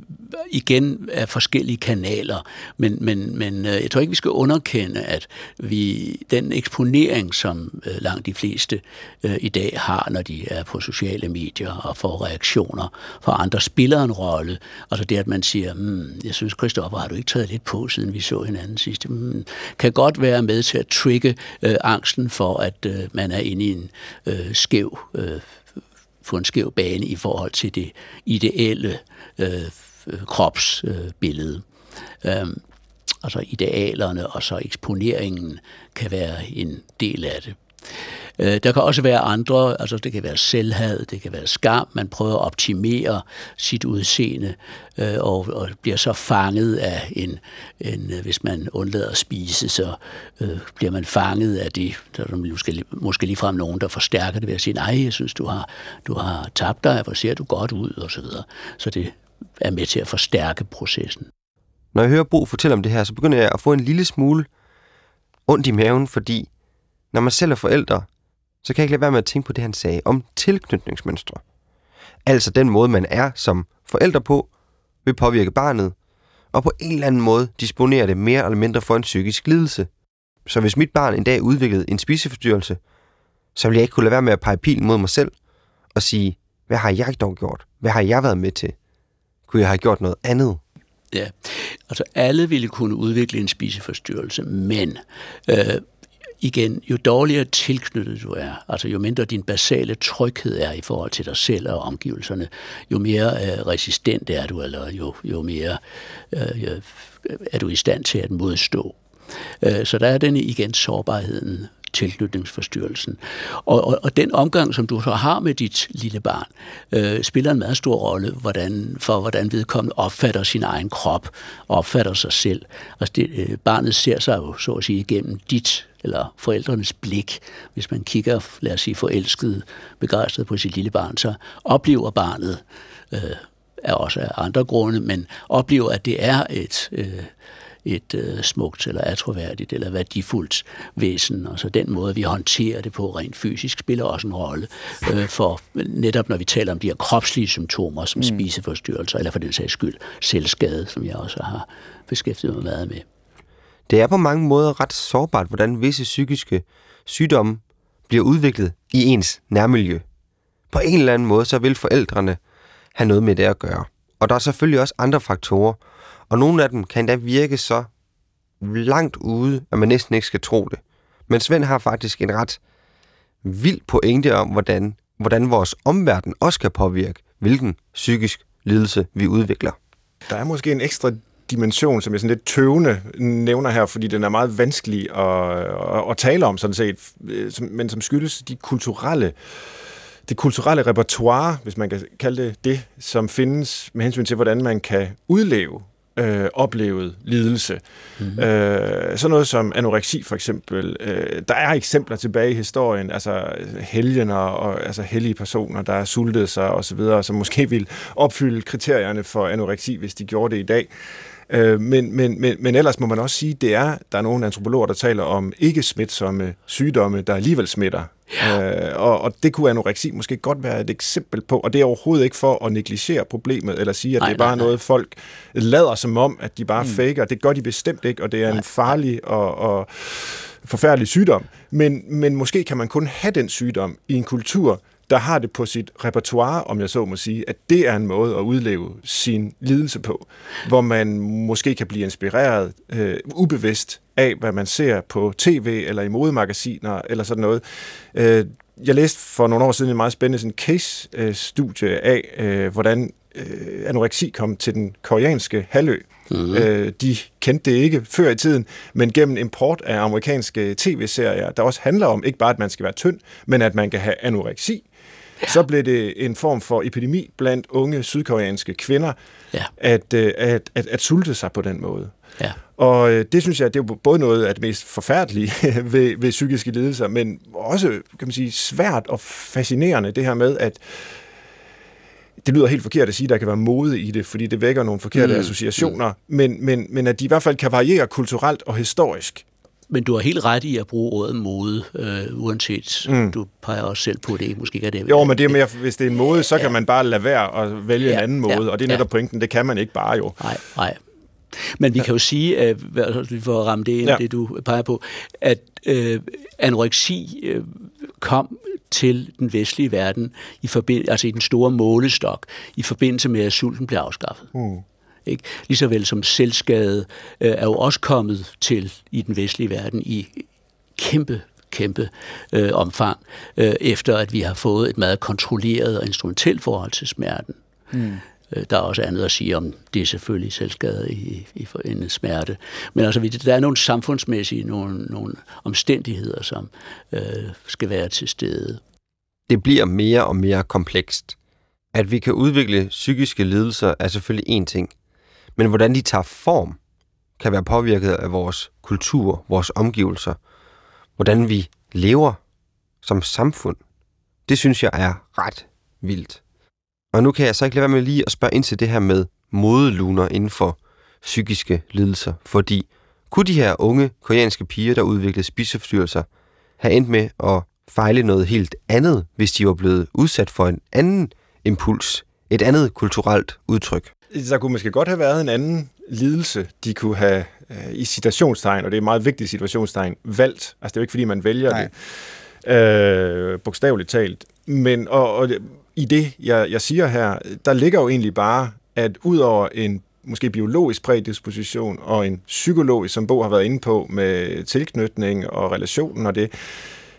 igen af forskellige kanaler, men, men, men jeg tror ikke, vi skal underkende, at vi, den eksponering, som øh, langt de fleste øh, i dag har, når de er på sociale medier og får reaktioner fra andre, spiller en rolle. Altså det, at man siger, hmm, jeg synes, Christoffer, har du ikke taget lidt på, siden vi så hinanden sidst? Hmm, kan godt være med til at trigge øh, angsten for, at øh, man er inde i en øh, skæv øh, på en skæv bane i forhold til det ideelle øh, kropsbillede. Øh, øhm, altså idealerne og så eksponeringen kan være en del af det. Øh, der kan også være andre, altså det kan være selvhad, det kan være skam, man prøver at optimere sit udseende øh, og, og bliver så fanget af en, en hvis man undlader at spise, så øh, bliver man fanget af det. Der er måske, måske ligefrem nogen, der forstærker det ved at sige, nej, jeg synes, du har, du har tabt dig, hvor ser du godt ud, og så videre. Så det er med til at forstærke processen. Når jeg hører Bo fortælle om det her, så begynder jeg at få en lille smule ondt i maven, fordi når man selv er forældre, så kan jeg ikke lade være med at tænke på det, han sagde om tilknytningsmønstre. Altså den måde, man er som forældre på, vil påvirke barnet, og på en eller anden måde disponerer det mere eller mindre for en psykisk lidelse. Så hvis mit barn en dag udviklede en spiseforstyrrelse, så ville jeg ikke kunne lade være med at pege pilen mod mig selv og sige, hvad har jeg dog gjort? Hvad har jeg været med til? Kunne jeg have gjort noget andet? Ja, altså alle ville kunne udvikle en spiseforstyrrelse, men Øh igen, jo dårligere tilknyttet du er, altså jo mindre din basale tryghed er i forhold til dig selv og omgivelserne, jo mere øh, resistent er du, eller jo, jo mere øh, er du i stand til at modstå. Øh, så der er den igen sårbarheden, tilknytningsforstyrrelsen. Og, og, og den omgang, som du så har med dit lille barn, øh, spiller en meget stor rolle hvordan, for, hvordan vedkommende opfatter sin egen krop, opfatter sig selv. Altså det, øh, barnet ser sig jo, så at sige, igennem dit eller forældrenes blik. Hvis man kigger, lad os sige, forelsket, begejstret på sit lille barn, så oplever barnet, øh, er også af andre grunde, men oplever, at det er et... Øh, et øh, smukt eller attråværdigt eller værdifuldt væsen, og så den måde, vi håndterer det på rent fysisk, spiller også en rolle øh, for netop, når vi taler om de her kropslige symptomer, som mm. spiseforstyrrelser, eller for den sags skyld, selvskade, som jeg også har beskæftiget mig meget med. Det er på mange måder ret sårbart, hvordan visse psykiske sygdomme bliver udviklet i ens nærmiljø. På en eller anden måde, så vil forældrene have noget med det at gøre. Og der er selvfølgelig også andre faktorer, og nogle af dem kan da virke så langt ude, at man næsten ikke skal tro det. Men Svend har faktisk en ret vild pointe om, hvordan, hvordan vores omverden også kan påvirke, hvilken psykisk lidelse vi udvikler. Der er måske en ekstra dimension, som jeg sådan lidt tøvende nævner her, fordi den er meget vanskelig at, at tale om, sådan set, men som skyldes de kulturelle Det kulturelle repertoire, hvis man kan kalde det det, som findes med hensyn til, hvordan man kan udleve øh, oplevet lidelse. Mm-hmm. Øh, sådan noget som anoreksi for eksempel. Øh, der er eksempler tilbage i historien, altså helgener og altså hellige personer, der sultede sig osv., som måske ville opfylde kriterierne for anoreksi, hvis de gjorde det i dag. Men, men, men, men ellers må man også sige, det er, der er nogle antropologer, der taler om ikke-smitsomme sygdomme, der alligevel smitter. Ja. Øh, og, og det kunne anoreksi måske godt være et eksempel på, og det er overhovedet ikke for at negligere problemet, eller sige, at nej, det er bare nej, nej. noget, folk lader som om, at de bare mm. faker. Det gør de bestemt ikke, og det er en farlig og, og forfærdelig sygdom. Men, men måske kan man kun have den sygdom i en kultur, der har det på sit repertoire, om jeg så må sige, at det er en måde at udleve sin lidelse på, hvor man måske kan blive inspireret øh, ubevidst af, hvad man ser på tv eller i modemagasiner eller sådan noget. Øh, jeg læste for nogle år siden en meget spændende sådan case-studie af, øh, hvordan øh, anoreksi kom til den koreanske halvø. Mm-hmm. Øh, de kendte det ikke før i tiden, men gennem import af amerikanske tv-serier, der også handler om ikke bare, at man skal være tynd, men at man kan have anoreksi. Ja. Så blev det en form for epidemi blandt unge sydkoreanske kvinder, ja. at, at, at, at sulte sig på den måde. Ja. Og det synes jeg, det er både noget af det mest forfærdelige ved, ved psykiske lidelser, men også, kan man sige, svært og fascinerende det her med, at det lyder helt forkert at sige, at der kan være mode i det, fordi det vækker nogle forkerte mm. associationer, men, men, men at de i hvert fald kan variere kulturelt og historisk. Men du har helt ret i at bruge ordet mode, øh, uanset mm. du peger også selv på det, måske ikke det. Jo, men det er mere, hvis det er en mode, så ja. kan man bare lade være at vælge ja. en anden mode, ja. og det er netop ja. pointen, det kan man ikke bare jo. Nej, nej. Men vi kan jo sige, at, for at ramme det ind, ja. det du peger på, at øh, anoreksi øh, kom til den vestlige verden, i forbind- altså i den store målestok, i forbindelse med, at sulten blev afskaffet. Mm. Ikke? Ligeså vel som selvskade øh, er jo også kommet til i den vestlige verden i kæmpe, kæmpe øh, omfang, øh, efter at vi har fået et meget kontrolleret og instrumentelt forhold til smerten. Mm. Der er også andet at sige om, det er selvfølgelig selvskade i, i en smerte. Men altså, der er nogle samfundsmæssige, nogle, nogle omstændigheder, som øh, skal være til stede. Det bliver mere og mere komplekst. At vi kan udvikle psykiske lidelser er selvfølgelig én ting. Men hvordan de tager form, kan være påvirket af vores kultur, vores omgivelser. Hvordan vi lever som samfund. Det synes jeg er ret vildt. Og nu kan jeg så ikke lade være med lige at spørge ind til det her med modeluner inden for psykiske lidelser, fordi kunne de her unge koreanske piger, der udviklede spiseforstyrrelser, have endt med at fejle noget helt andet, hvis de var blevet udsat for en anden impuls, et andet kulturelt udtryk? Der kunne måske godt have været en anden lidelse, de kunne have i situationstegn, og det er meget vigtigt situationstegn, valgt. Altså det er jo ikke, fordi man vælger Nej. det, øh, bogstaveligt talt. Men, og, og I det, jeg, jeg siger her, der ligger jo egentlig bare, at ud over en måske biologisk prædisposition og en psykologisk, som Bo har været inde på, med tilknytning og relationen og det,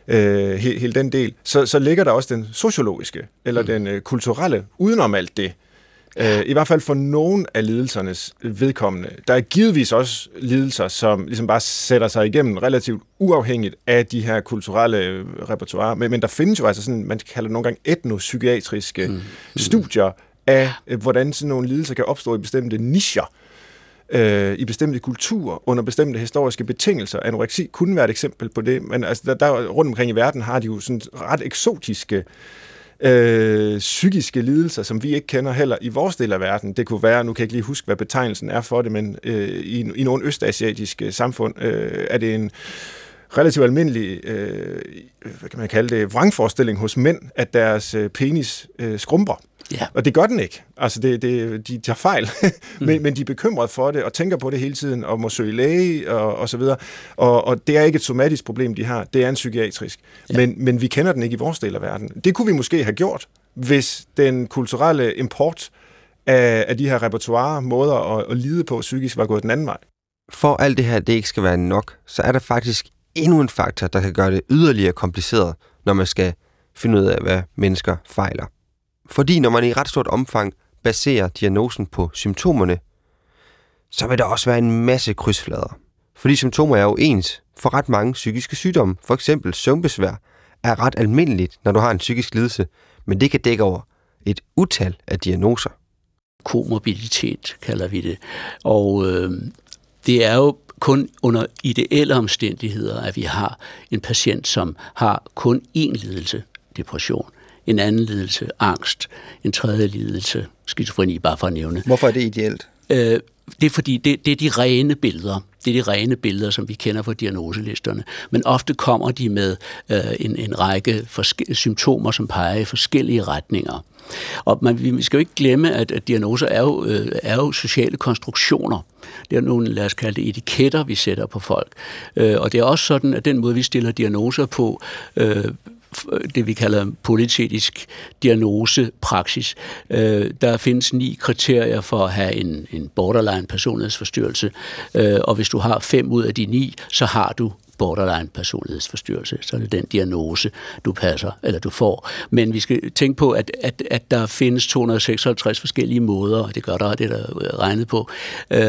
øh, hele, hele den del, så, så ligger der også den sociologiske, eller mm. den øh, kulturelle, udenom alt det. Øh, I hvert fald for nogen af lidelsernes vedkommende. Der er givetvis også lidelser, som ligesom bare sætter sig igennem relativt uafhængigt af de her kulturelle repertoire, men, men der findes jo altså sådan, man kalder det nogle gange etnopsykiatriske mm. studier, af, hvordan sådan nogle lidelser kan opstå i bestemte nischer, øh, i bestemte kulturer, under bestemte historiske betingelser. Anoreksi kunne være et eksempel på det, men altså, der, der rundt omkring i verden har de jo sådan ret eksotiske øh, psykiske lidelser, som vi ikke kender heller i vores del af verden. Det kunne være, nu kan jeg ikke lige huske, hvad betegnelsen er for det, men øh, i, i nogle østasiatiske samfund øh, er det en relativt almindelig, øh, hvad kan man kalde det, vrangforestilling hos mænd, at deres øh, penis øh, skrumper. Ja. Og det gør den ikke. Altså, det, det, de tager fejl, men, mm. men de er bekymret for det, og tænker på det hele tiden, og må søge læge, og, og så videre. Og, og det er ikke et somatisk problem, de har. Det er en psykiatrisk. Ja. Men, men vi kender den ikke i vores del af verden. Det kunne vi måske have gjort, hvis den kulturelle import af, af de her repertoire, måder at, at lide på psykisk, var gået den anden vej. For alt det her, det ikke skal være nok, så er der faktisk endnu en faktor, der kan gøre det yderligere kompliceret, når man skal finde ud af, hvad mennesker fejler. Fordi når man i ret stort omfang baserer diagnosen på symptomerne, så vil der også være en masse krydsflader. Fordi symptomer er jo ens for ret mange psykiske sygdomme. For eksempel søvnbesvær er ret almindeligt, når du har en psykisk lidelse, men det kan dække over et utal af diagnoser. Komorbiditet kalder vi det. Og øh, det er jo kun under ideelle omstændigheder, at vi har en patient, som har kun én lidelse, depression. En anden lidelse, angst. En tredje lidelse, skizofreni, bare for at nævne. Hvorfor er det ideelt? Øh, det er fordi, det, det er de rene billeder. Det er de rene billeder, som vi kender fra diagnoselisterne. Men ofte kommer de med øh, en, en række forske- symptomer, som peger i forskellige retninger. Og man, vi skal jo ikke glemme, at, at diagnoser er jo, øh, er jo sociale konstruktioner. Det er nogle, lad os kalde det, etiketter, vi sætter på folk. Øh, og det er også sådan, at den måde, vi stiller diagnoser på, øh, det vi kalder politisk diagnosepraksis. Øh, der findes ni kriterier for at have en, en borderline personlighedsforstyrrelse, øh, og hvis du har fem ud af de ni, så har du borderline personlighedsforstyrrelse, så er det den diagnose, du passer, eller du får. Men vi skal tænke på, at, at, at der findes to hundrede og seksoghalvtreds forskellige måder, og det gør der, det der er regnet på, øh,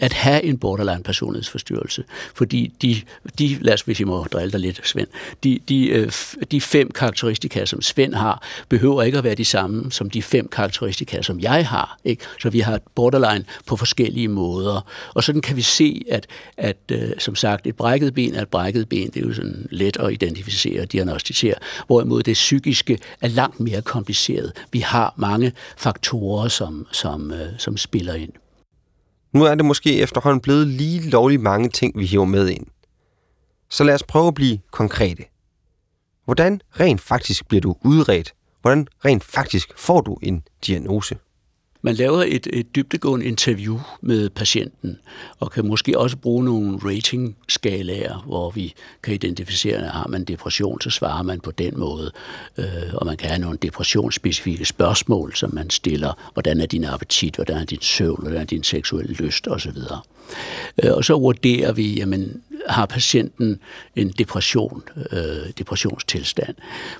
at have en borderline personlighedsforstyrrelse. Fordi de, de lad os hvis I må drille dig lidt, Svend, de, de, de fem karakteristika, som Svend har, behøver ikke at være de samme som de fem karakteristika, som jeg har. Ikke? Så vi har borderline på forskellige måder. Og sådan kan vi se, at, at som sagt, et brækket ben at brækket ben, det er jo sådan let at identificere og diagnostisere, hvorimod det psykiske er langt mere kompliceret. Vi har mange faktorer, som, som, øh, som spiller ind. Nu er det måske efterhånden blevet lige lovligt mange ting, vi hiver med ind. Så lad os prøve at blive konkrete. Hvordan rent faktisk bliver du udredt? Hvordan rent faktisk får du en diagnose? Man laver et, et dybdegående interview med patienten, og kan måske også bruge nogle ratingskalaer, hvor vi kan identificere, at har man depression, så svarer man på den måde. Øh, og man kan have nogle depressionsspecifikke spørgsmål, som man stiller. Hvordan er din appetit? Hvordan er din søvn? Hvordan er din seksuelle lyst? Og så videre. Øh, og så vurderer vi, jamen, har patienten en depression, øh, depressionstilstand.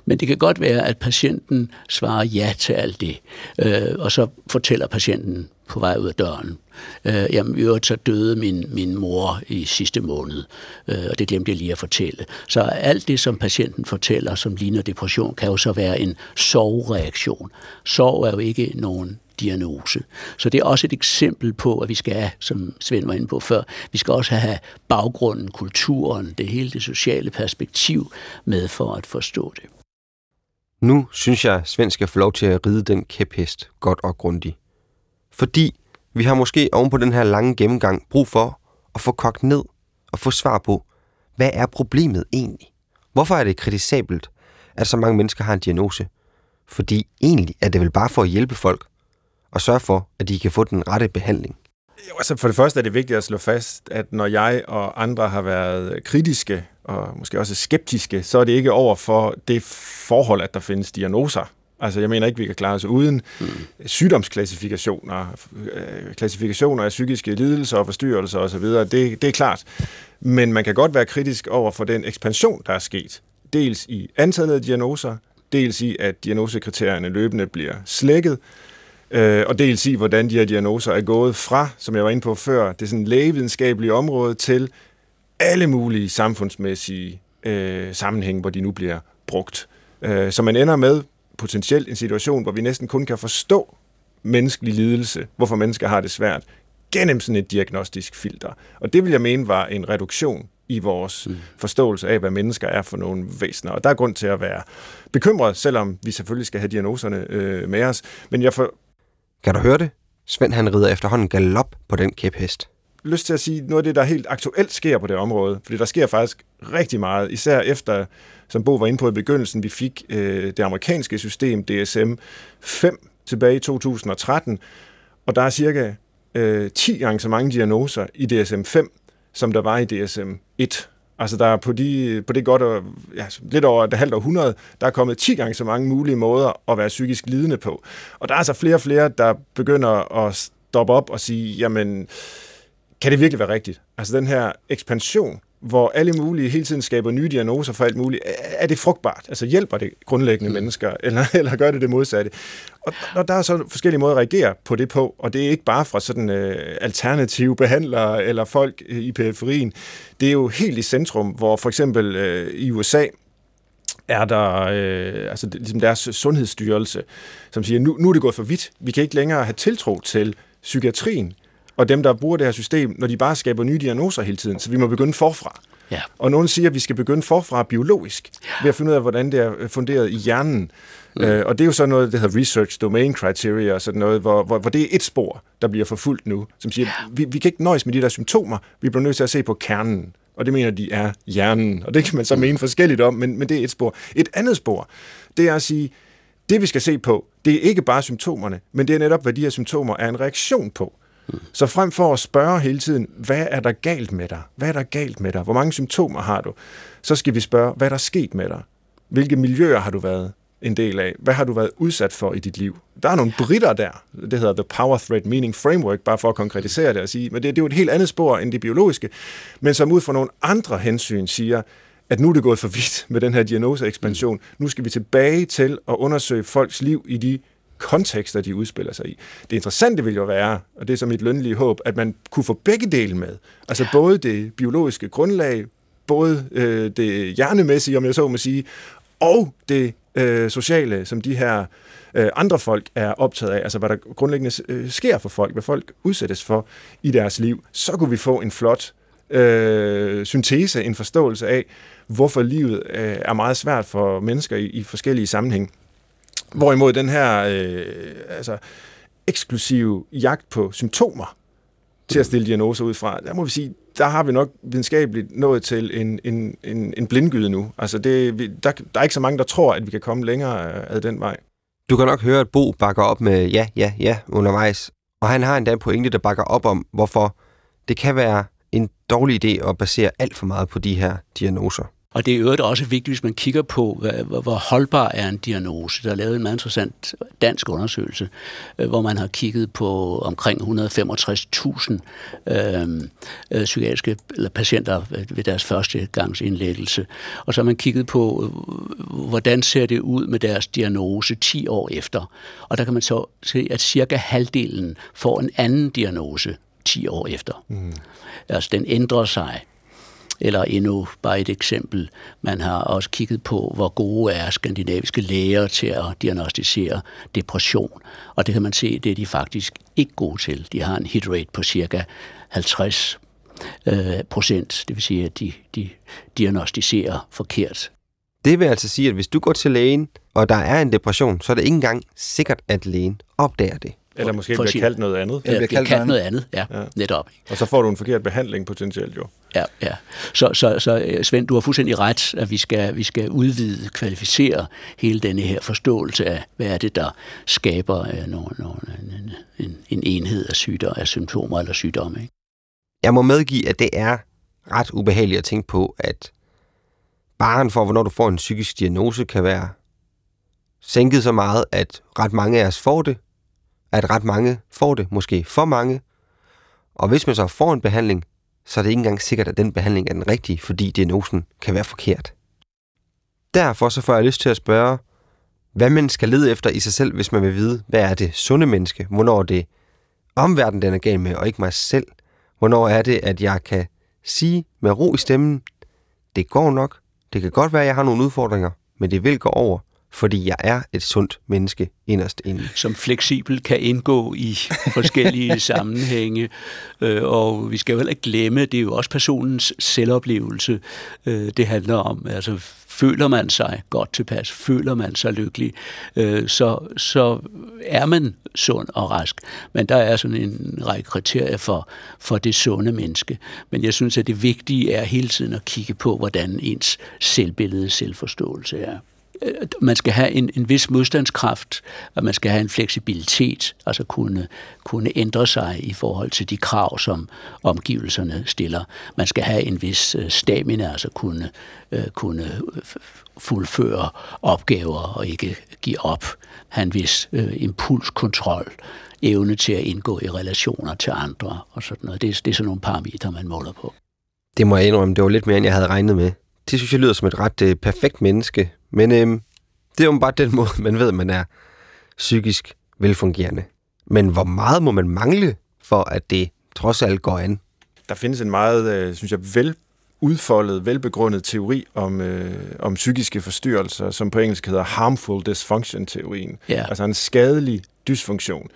Men det kan godt være, at patienten svarer ja til alt det, øh, og så fortæller patienten på vej ud af døren. Øh, jamen, i øvrigt så døde min, min mor i sidste måned, øh, og det glemte jeg lige at fortælle. Så alt det, som patienten fortæller, som ligner depression, kan jo så være en sorgreaktion. Sorg er jo ikke nogen diagnose. Så det er også et eksempel på, at vi skal have, som Svend var inde på før, vi skal også have baggrunden, kulturen, det hele det sociale perspektiv med for at forstå det. Nu synes jeg, at Svend skal få lov til at ride den kæphest godt og grundigt. Fordi vi har måske oven på den her lange gennemgang brug for at få kogt ned og få svar på, hvad er problemet egentlig? Hvorfor er det kritisabelt, at så mange mennesker har en diagnose? Fordi egentlig er det vel bare for at hjælpe folk og sørge for, at de kan få den rette behandling. Jo, altså for det første er det vigtigt at slå fast, at når jeg og andre har været kritiske, og måske også skeptiske, så er det ikke over for det forhold, at der findes diagnoser. Altså, jeg mener ikke, vi kan klare os uden mm. sygdomsklassifikationer, øh, klassifikationer af psykiske lidelser og forstyrrelser osv. Det, det er klart. Men man kan godt være kritisk over for den ekspansion, der er sket. Dels i antallet af diagnoser, dels i, at diagnosekriterierne løbende bliver slækket, øh, og dels i, hvordan de her diagnoser er gået fra, som jeg var inde på før, det sådan lægevidenskabelige område til alle mulige samfundsmæssige øh, sammenhænge, hvor de nu bliver brugt. Øh, så man ender med potentielt en situation, hvor vi næsten kun kan forstå menneskelig lidelse, hvorfor mennesker har det svært, gennem sådan et diagnostisk filter. Og det vil jeg mene var en reduktion i vores mm. forståelse af, hvad mennesker er for nogle væsener. Og der er grund til at være bekymret, selvom vi selvfølgelig skal have diagnoserne øh, med os. Men jeg får... Kan du høre det? Svend han rider efterhånden galop på den kæphest. Lyst til at sige noget af det, der helt aktuelt sker på det område, fordi der sker faktisk rigtig meget, især efter, som Bo var inde på i begyndelsen, vi fik øh, det amerikanske system D S M fem tilbage i to tusind og tretten, og der er cirka øh, ti gange så mange diagnoser i D S M fem, som der var i D S M et. Altså der er på, de, på det godt og, ja, lidt over det halvt århundrede, der er kommet ti gange så mange mulige måder at være psykisk lidende på. Og der er altså flere og flere, der begynder at stoppe op og sige, jamen, kan det virkelig være rigtigt? Altså den her ekspansion, hvor alle mulige hele tiden skaber nye diagnoser for alt muligt, er det frugtbart? Altså hjælper det grundlæggende mm. mennesker, eller, eller gør det det modsatte? Og, og der er så forskellige måder at reagere på det på, og det er ikke bare fra sådan øh, alternative behandlere eller folk øh, i periferien. Det er jo helt i centrum, hvor for eksempel øh, i U S A er der øh, altså ligesom deres sundhedsstyrelse, som siger, nu, nu er det gået for vidt. Vi kan ikke længere have tiltro til psykiatrien, og dem, der bruger det her system, når de bare skaber nye diagnoser hele tiden, så vi må begynde forfra. Ja. Og nogen siger, at vi skal begynde forfra biologisk, ved at finde ud af, hvordan det er funderet i hjernen. Mm. Øh, og det er jo sådan noget, der hedder Research Domain Criteria, og sådan noget, hvor, hvor, hvor det er et spor, der bliver forfulgt nu, som siger, ja. vi, vi kan ikke nøjes med de der symptomer, vi bliver nødt til at se på kernen. Og det mener de er hjernen. Og det kan man så mene forskelligt om, men, men det er et spor. Et andet spor, det er at sige, det vi skal se på, det er ikke bare symptomerne, men det er netop, hvad de her symptomer er en reaktion på. Så frem for at spørge hele tiden, hvad er der galt med dig? Hvad er der galt med dig? Hvor mange symptomer har du? Så skal vi spørge, hvad er der sket med dig? Hvilke miljøer har du været en del af? Hvad har du været udsat for i dit liv? Der er nogle britter der. Det hedder The Power Threat Meaning Framework, bare for at konkretisere det og sige, men det, det er jo et helt andet spor end det biologiske, men som ud fra nogle andre hensyn siger, at nu er det gået for vidt med den her diagnoseekspansion. Nu skal vi tilbage til at undersøge folks liv i de kontekster, de udspiller sig i. Det interessante vil jo være, og det er som et lønlige håb, at man kunne få begge dele med. Altså både det biologiske grundlag, både øh, det hjernemæssige, om jeg så må sige, og det øh, sociale, som de her øh, andre folk er optaget af. Altså hvad der grundlæggende øh, sker for folk, hvad folk udsættes for i deres liv. Så kunne vi få en flot øh, syntese, en forståelse af, hvorfor livet øh, er meget svært for mennesker i, i forskellige sammenhæng. Hvorimod den her øh, altså, eksklusive jagt på symptomer til at stille diagnoser ud fra, der må vi sige, der har vi nok videnskabeligt nået til en, en, en, en blindgyde nu. Altså det, der, der er ikke så mange, der tror, at vi kan komme længere ad den vej. Du kan nok høre, at Bo bakker op med ja, ja, ja undervejs. Og han har endda en pointe, der bakker op om, hvorfor det kan være en dårlig idé at basere alt for meget på de her diagnoser. Og det er i øvrigt også vigtigt, hvis man kigger på, hvor holdbar er en diagnose. Der er lavet en meget interessant dansk undersøgelse, hvor man har kigget på omkring et hundrede og femogtres tusind øh, psykiatriske patienter ved deres førstegangsindlæggelse. Og så har man kigget på, hvordan ser det ud med deres diagnose ti år efter. Og der kan man så se, at cirka halvdelen får en anden diagnose ti år efter. Mm. Altså den ændrer sig. Eller endnu bare et eksempel. Man har også kigget på, hvor gode er skandinaviske læger til at diagnostisere depression. Og det kan man se, det er de faktisk ikke gode til. De har en hit rate på cirka halvtreds procent. Det vil sige, at de, de diagnostiserer forkert. Det vil altså sige, at hvis du går til lægen, og der er en depression, så er det ikke engang sikkert, at lægen opdager det. Eller måske bliver kaldt noget andet. Eller bliver kaldt, kaldt noget andet, ja, ja, netop. Og så får du en forkert behandling potentielt jo. Ja, ja. Så, så, så Svend, du har fuldstændig ret, at vi skal, vi skal udvide, kvalificere hele denne her forståelse af, hvad er det, der skaber øh, no, no, en, en, en enhed af, sygdom, af symptomer eller sygdomme. Ikke? Jeg må medgive, at det er ret ubehageligt at tænke på, at barren for, hvornår du får en psykisk diagnose, kan være sænket så meget, at ret mange af os får det, at ret mange får det, måske for mange, og hvis man så får en behandling, så er det ikke engang sikkert, at den behandling er den rigtige, fordi diagnosen kan være forkert. Derfor så får jeg lyst til at spørge, hvad man skal lede efter i sig selv, hvis man vil vide, hvad er det sunde menneske, hvornår er det omverdenen, den er galt med, og ikke mig selv, hvornår er det, at jeg kan sige med ro i stemmen, det går nok, det kan godt være, at jeg har nogle udfordringer, men det vil gå over, fordi jeg er et sundt menneske inderst inde. Som fleksibel kan indgå i forskellige sammenhænge, og vi skal jo heller ikke glemme, det er jo også personens selvoplevelse, det handler om. Altså, føler man sig godt tilpas, føler man sig lykkelig, så, så er man sund og rask. Men der er sådan en række kriterier for, for det sunde menneske. Men jeg synes, at det vigtige er hele tiden at kigge på, hvordan ens selvbillede, selvforståelse er. Man skal have en, en vis modstandskraft, og man skal have en fleksibilitet, altså kunne, kunne ændre sig i forhold til de krav, som omgivelserne stiller. Man skal have en vis stamina, altså kunne, øh, kunne fuldføre opgaver og ikke give op. Have en vis øh, impulskontrol, evne til at indgå i relationer til andre og sådan noget. Det, det er sådan nogle parametre, man måler på. Det må jeg indrømme, det var lidt mere, end jeg havde regnet med. Det synes jeg lyder som et ret øh, perfekt menneske. Men øhm, det er jo bare den måde, man ved, man er psykisk velfungerende. Men hvor meget må man mangle, for at det trods alt går an? Der findes en meget, øh, synes jeg, veludfoldet, velbegrundet teori om, øh, om psykiske forstyrrelser, som på engelsk hedder harmful dysfunction-teorien. Yeah. Altså en skadelig dysfunktion.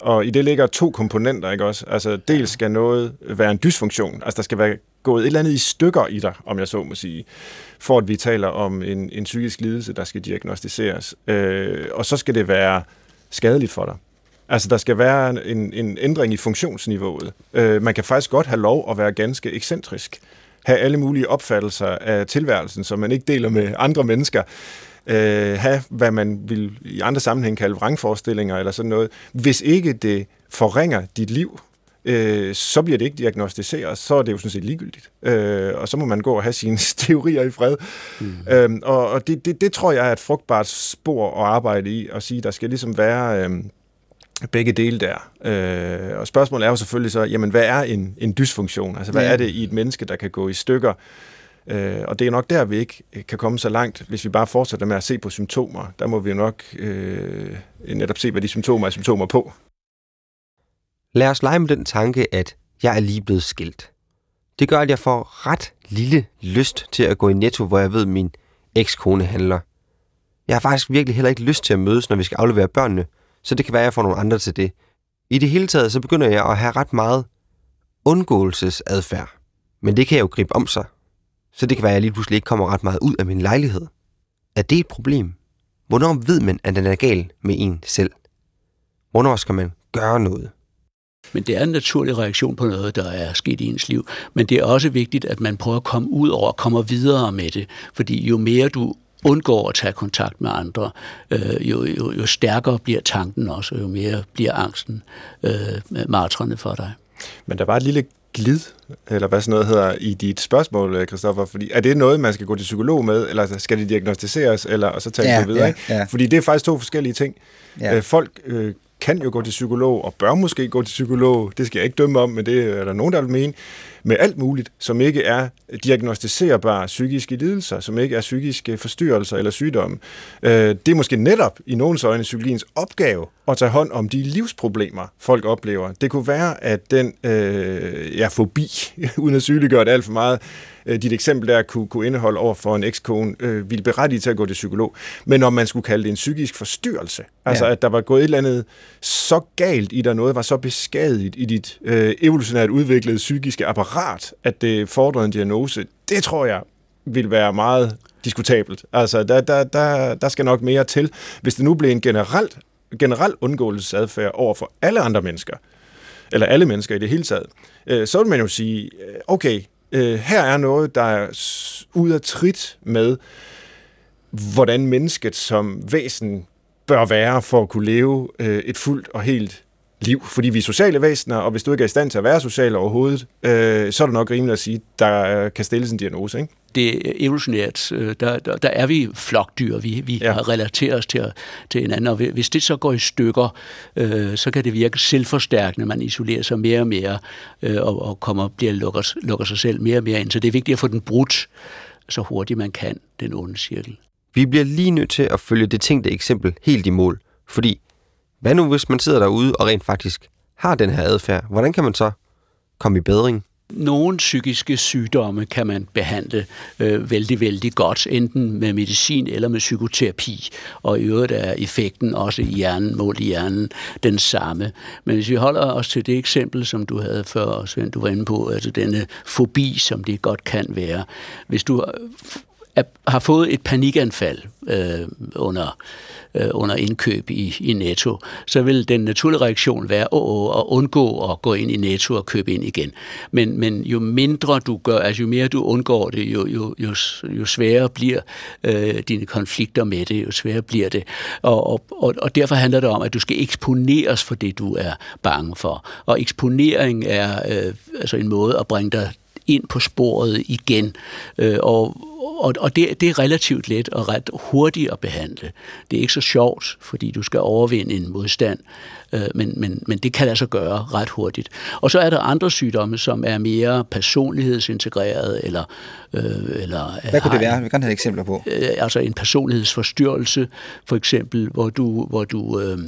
Og i det ligger to komponenter, ikke også? Altså dels skal noget være en dysfunktion, altså der skal være gået et eller andet i stykker i dig, om jeg så må sige, for at vi taler om en, en psykisk lidelse, der skal diagnosticeres. Øh, og så skal det være skadeligt for dig. Altså, der skal være en, en ændring i funktionsniveauet. Øh, man kan faktisk godt have lov at være ganske ekscentrisk. Have alle mulige opfattelser af tilværelsen, som man ikke deler med andre mennesker. Øh, have, hvad man vil i andre sammenhæng kalde vrangforestillinger eller sådan noget. Hvis ikke det forringer dit liv, Øh, så bliver det ikke diagnostiseret, så er det jo sådan set ligegyldigt. Øh, og så må man gå og have sine teorier i fred. Mm. Øh, og og det, det, det tror jeg er et frugtbart spor at arbejde i, at sige, der skal ligesom være øh, begge dele der. Øh, og spørgsmålet er jo selvfølgelig så, jamen hvad er en, en dysfunktion? Altså hvad er det i et menneske, der kan gå i stykker? Øh, og det er nok der, vi ikke kan komme så langt, hvis vi bare fortsætter med at se på symptomer. Der må vi jo nok øh, netop se, hvad de symptomer er symptomer på. Lad os lege med den tanke, at jeg er lige blevet skilt. Det gør, at jeg får ret lille lyst til at gå i Netto, hvor jeg ved, min ekskone handler. Jeg har faktisk virkelig heller ikke lyst til at mødes, når vi skal aflevere børnene, så det kan være, at jeg får nogle andre til det. I det hele taget, så begynder jeg at have ret meget undgåelsesadfærd. Men det kan jeg jo gribe om sig. Så det kan være, at jeg lige pludselig ikke kommer ret meget ud af min lejlighed. Er det et problem? Hvornår ved man, at den er gal med en selv? Hvornår skal man gøre noget? Men det er en naturlig reaktion på noget, der er sket i ens liv. Men det er også vigtigt, at man prøver at komme ud over og komme videre med det. Fordi jo mere du undgår at tage kontakt med andre, øh, jo, jo, jo stærkere bliver tanken også, og jo mere bliver angsten øh, martrende for dig. Men der var et lille glid, eller hvad sådan noget hedder, i dit spørgsmål, Christoffer, fordi er det noget, man skal gå til psykolog med, eller skal det diagnostiseres, eller, og så tage ja, det videre? Ja, ja. Fordi det er faktisk to forskellige ting. Ja. Folk øh, kan jo gå til psykolog, og bør måske gå til psykolog, det skal jeg ikke dømme om, men det er der nogen, der vil mene, med alt muligt, som ikke er diagnostiserbare psykiske lidelser, som ikke er psykiske forstyrrelser eller sygdomme. Det er måske netop i nogens øjne psykologiens opgave at tage hånd om de livsproblemer, folk oplever. Det kunne være, at den øh, ja, fobi, uden at sygeliggøre det alt for meget, dit eksempel der kunne, kunne indeholde over for en ekskone, øh, ville berettige til at gå til psykolog. Men om man skulle kalde det en psykisk forstyrrelse, ja. Altså at der var gået et eller andet så galt i dig, noget var så beskadiget i dit øh, evolutionært udviklede psykiske apparat, at det fordrede en diagnose, det tror jeg vil være meget diskutabelt. Altså der, der, der, der skal nok mere til. Hvis det nu blev en generelt, generel undgåelsesadfærd over for alle andre mennesker, eller alle mennesker i det hele taget, øh, så vil man jo sige, okay, her er noget, der er ud af trit med, hvordan mennesket som væsen bør være for at kunne leve et fuldt og helt liv. Fordi vi er sociale væsener, og hvis du ikke er i stand til at være social overhovedet, så er det nok rimeligt at sige, der kan stilles en diagnose, ikke? det er evolutionært. Der, der, der er vi flokdyr. Vi, vi ja. har relateret os til, til hinanden, og hvis det så går i stykker, øh, så kan det virke selvforstærkende. Man isolerer sig mere og mere, øh, og, og kommer, bliver, lukker, lukker sig selv mere og mere ind. Så det er vigtigt at få den brudt så hurtigt man kan, den onde cirkel. Vi bliver lige nødt til at følge det tænkte eksempel helt i mål, fordi hvad nu hvis man sidder derude og rent faktisk har den her adfærd? Hvordan kan man så komme i bedring? Nogle psykiske sygdomme kan man behandle øh, vældig, vældig godt, enten med medicin eller med psykoterapi, og i øvrigt er effekten også i hjernen, målt i hjernen, den samme. Men hvis vi holder os til det eksempel, som du havde før, Svend, du var inde på, altså denne fobi, som det godt kan være. Hvis du har fået et panikanfald øh, under, øh, under indkøb i, i Netto, så vil den naturlige reaktion være åh, åh, at undgå at gå ind i Netto og købe ind igen. Men, men jo mindre du gør, altså jo mere du undgår det, jo, jo, jo, jo sværere bliver øh, dine konflikter med det, jo sværere bliver det. Og, og, og, og derfor handler det om, at du skal eksponeres for det, du er bange for. Og eksponering er øh, altså en måde at bringe dig ind på sporet igen, øh, og Og det, det er relativt let og ret hurtigt at behandle. Det er ikke så sjovt, fordi du skal overvinde en modstand, men, men, men det kan altså gøre ret hurtigt. Og så er der andre sygdomme, som er mere personlighedsintegreret, eller... Øh, eller Hvad kunne det være? Vi kan gerne have eksempler på. Øh, altså en personlighedsforstyrrelse, for eksempel, hvor du, hvor du øh,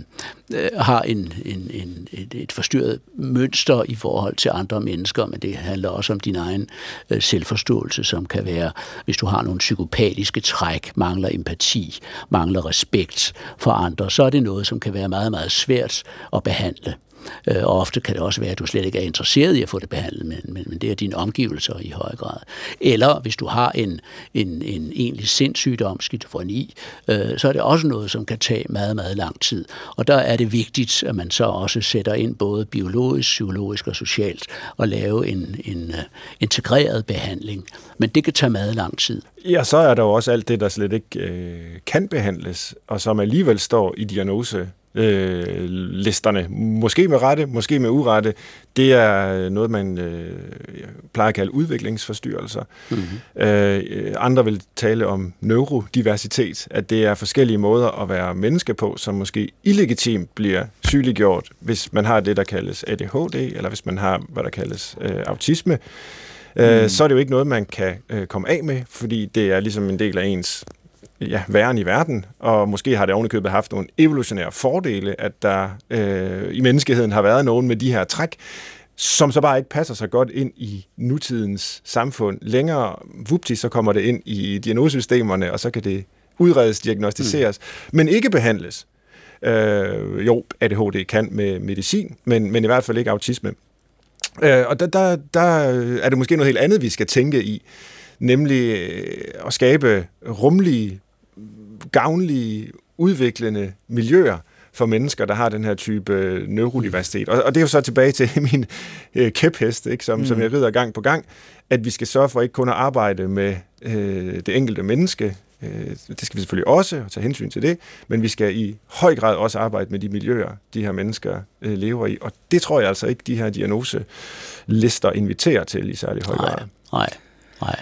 har en, en, en, et, et forstyrret mønster i forhold til andre mennesker, men det handler også om din egen øh, selvforståelse, som kan være, hvis du har nogle psykopatiske træk, mangler empati, mangler respekt for andre, så er det noget, som kan være meget, meget svært at behandle. Og ofte kan det også være, at du slet ikke er interesseret i at få det behandlet, men, men, men det er dine omgivelser i høj grad. Eller hvis du har en, en, en egentlig sindssygdom, skizofreni, øh, så er det også noget, som kan tage meget, meget lang tid. Og der er det vigtigt, at man så også sætter ind både biologisk, psykologisk og socialt og lave en, en uh, integreret behandling. Men det kan tage meget lang tid. Ja, så er der jo også alt det, der slet ikke øh, kan behandles, og som alligevel står i diagnose. Øh, listerne. Måske med rette, måske med urette. Det er noget, man øh, plejer at kalde udviklingsforstyrrelser. Mm-hmm. Øh, andre vil tale om neurodiversitet, at det er forskellige måder at være menneske på, som måske illegitimt bliver sygeliggjort, hvis man har det, der kaldes A D H D, eller hvis man har, hvad der kaldes øh, autisme. Mm. Øh, så er det jo ikke noget, man kan øh, komme af med, fordi det er ligesom en del af ens ja, væren i verden, og måske har det ovenikøbet haft nogle evolutionære fordele, at der øh, i menneskeheden har været nogen med de her træk, som så bare ikke passer så godt ind i nutidens samfund. Længere, vupti, så kommer det ind i diagnosesystemerne, og så kan det udredes, diagnostiseres, mm. men ikke behandles. Øh, jo, A D H D kan med medicin, men, men i hvert fald ikke autisme. Øh, og der, der, der er det måske noget helt andet, vi skal tænke i, nemlig at skabe rumlige, gavnlige, udviklende miljøer for mennesker, der har den her type neurodiversitet. Og det er jo så tilbage til min kæphest, ikke? Som, mm. som jeg rider gang på gang, at vi skal sørge for ikke kun at arbejde med øh, det enkelte menneske. Øh, det skal vi selvfølgelig også, og tage hensyn til det, men vi skal i høj grad også arbejde med de miljøer, de her mennesker øh, lever i. Og det tror jeg altså ikke, de her diagnoselister inviterer til i særlig høj grad. Nej, nej, nej.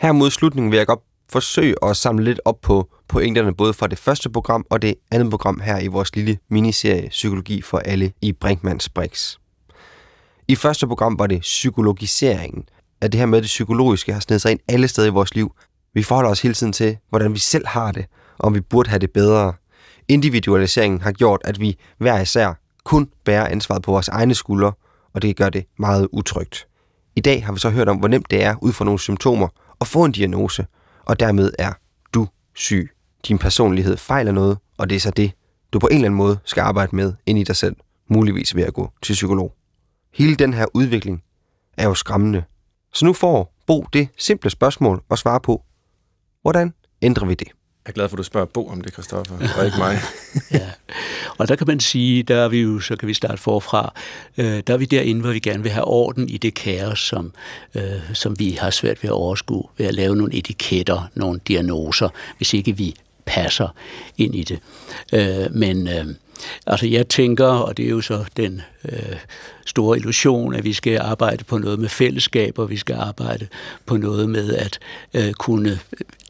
Her mod slutningen vil jeg godt forsøge at samle lidt op på pointerne både fra det første program og det andet program her i vores lille miniserie Psykologi for alle i Brinkmanns Brix. I første program var det psykologiseringen, at det her med det psykologiske har snedet sig ind alle steder i vores liv. Vi forholder os hele tiden til, hvordan vi selv har det, og om vi burde have det bedre. Individualiseringen har gjort, at vi hver især kun bærer ansvaret på vores egne skuldre, og det gør det meget utrygt. I dag har vi så hørt om, hvor nemt det er ud fra nogle symptomer at få en diagnose, og dermed er du syg. Din personlighed fejler noget, og det er så det, du på en eller anden måde skal arbejde med ind i dig selv, muligvis ved at gå til psykolog. Hele den her udvikling er jo skræmmende. Så nu får Bo det simple spørgsmål at svare på. Hvordan ændrer vi det? Jeg er glad for, at du spørger Bo om det, Christoffer, og ikke mig. Ja. Og der kan man sige, der er vi jo, så kan vi starte forfra, øh, der er vi derinde, hvor vi gerne vil have orden i det kaos, som, øh, som vi har svært ved at overskue, ved at lave nogle etiketter, nogle diagnoser, hvis ikke vi passer ind i det. Øh, men... Øh, Altså jeg tænker, og det er jo så den øh, store illusion, at vi skal arbejde på noget med fællesskab, og vi skal arbejde på noget med at øh, kunne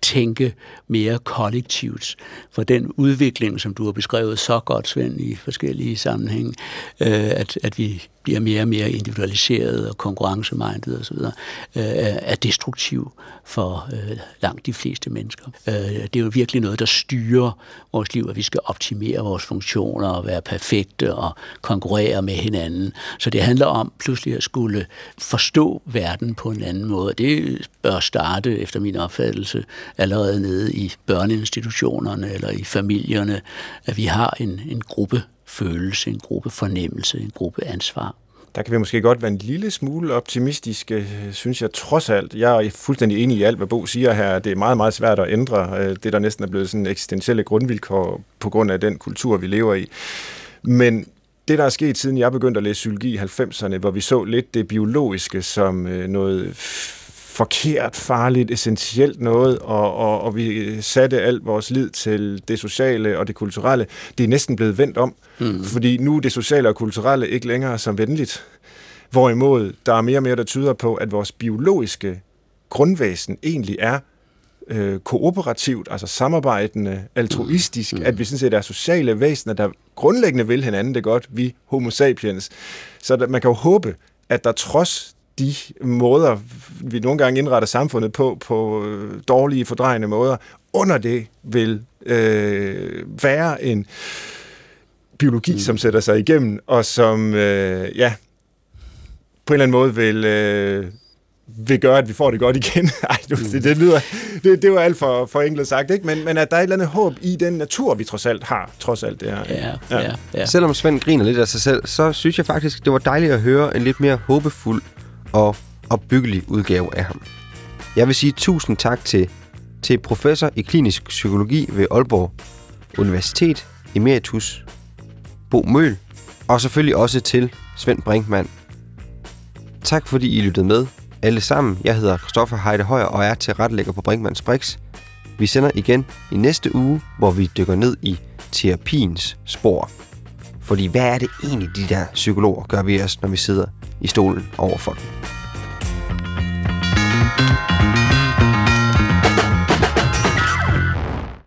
tænke mere kollektivt. For den udvikling, som du har beskrevet så godt, Svend, i forskellige sammenhænge, øh, at, at vi bliver mere og mere individualiseret og konkurrencemindet osv., øh, er destruktiv for øh, langt de fleste mennesker. Øh, det er jo virkelig noget, der styrer vores liv, at vi skal optimere vores funktioner og være perfekte og konkurrere med hinanden. Så det handler om pludselig at skulle forstå verden på en anden måde. Det bør starte, efter min opfattelse, allerede nede i børneinstitutionerne eller i familierne, at vi har en, en gruppe følelse, en gruppe fornemmelse, en gruppe ansvar. Der kan vi måske godt være en lille smule optimistiske, synes jeg trods alt. Jeg er fuldstændig enig i alt, hvad Bo siger her. Det er meget, meget svært at ændre det, der næsten er blevet sådan eksistentielle grundvilkår på grund af den kultur, vi lever i. Men det, der er sket, siden jeg begyndte at læse psykologi i halvfemserne, hvor vi så lidt det biologiske som noget forkert, farligt, essentielt noget, og, og, og vi satte alt vores lid til det sociale og det kulturelle. Det er næsten blevet vendt om, mm. fordi nu er det sociale og kulturelle ikke længere som venligt. Hvorimod, der er mere og mere, der tyder på, at vores biologiske grundvæsen egentlig er øh, kooperativt, altså samarbejdende, altruistisk, mm. at vi sådan set er sociale væsener, der grundlæggende vil hinanden det godt, vi homo sapiens. Så der, man kan jo håbe, at der trods de måder, vi nogle gange indretter samfundet på, på dårlige, fordrejende måder, under det vil øh, være en biologi, mm. som sætter sig igennem, og som øh, ja, på en eller anden måde vil, øh, vil gøre, at vi får det godt igen. Ej, det, det lyder... Det, det var alt for, for enkelt sagt, ikke? Men, men at der er et eller andet håb i den natur, vi trods alt har. Trods alt, det er, ja, ja. Ja, ja. Selvom Svend griner lidt af sig selv, så synes jeg faktisk, det var dejligt at høre en lidt mere håbefuld og opbyggelig udgave af ham. Jeg vil sige tusind tak til, til professor i klinisk psykologi ved Aalborg Universitet, emeritus Bo Møhl, og selvfølgelig også til Svend Brinkmann. Tak fordi I lyttede med alle sammen. Jeg hedder Christoffer Heide Højer og er tilrettelægger på Brinkmanns Brix. Vi sender igen i næste uge, hvor vi dykker ned i terapiens spor. Fordi hvad er det egentlig, de der psykologer gør ved os, når vi sidder i stolen over for dem?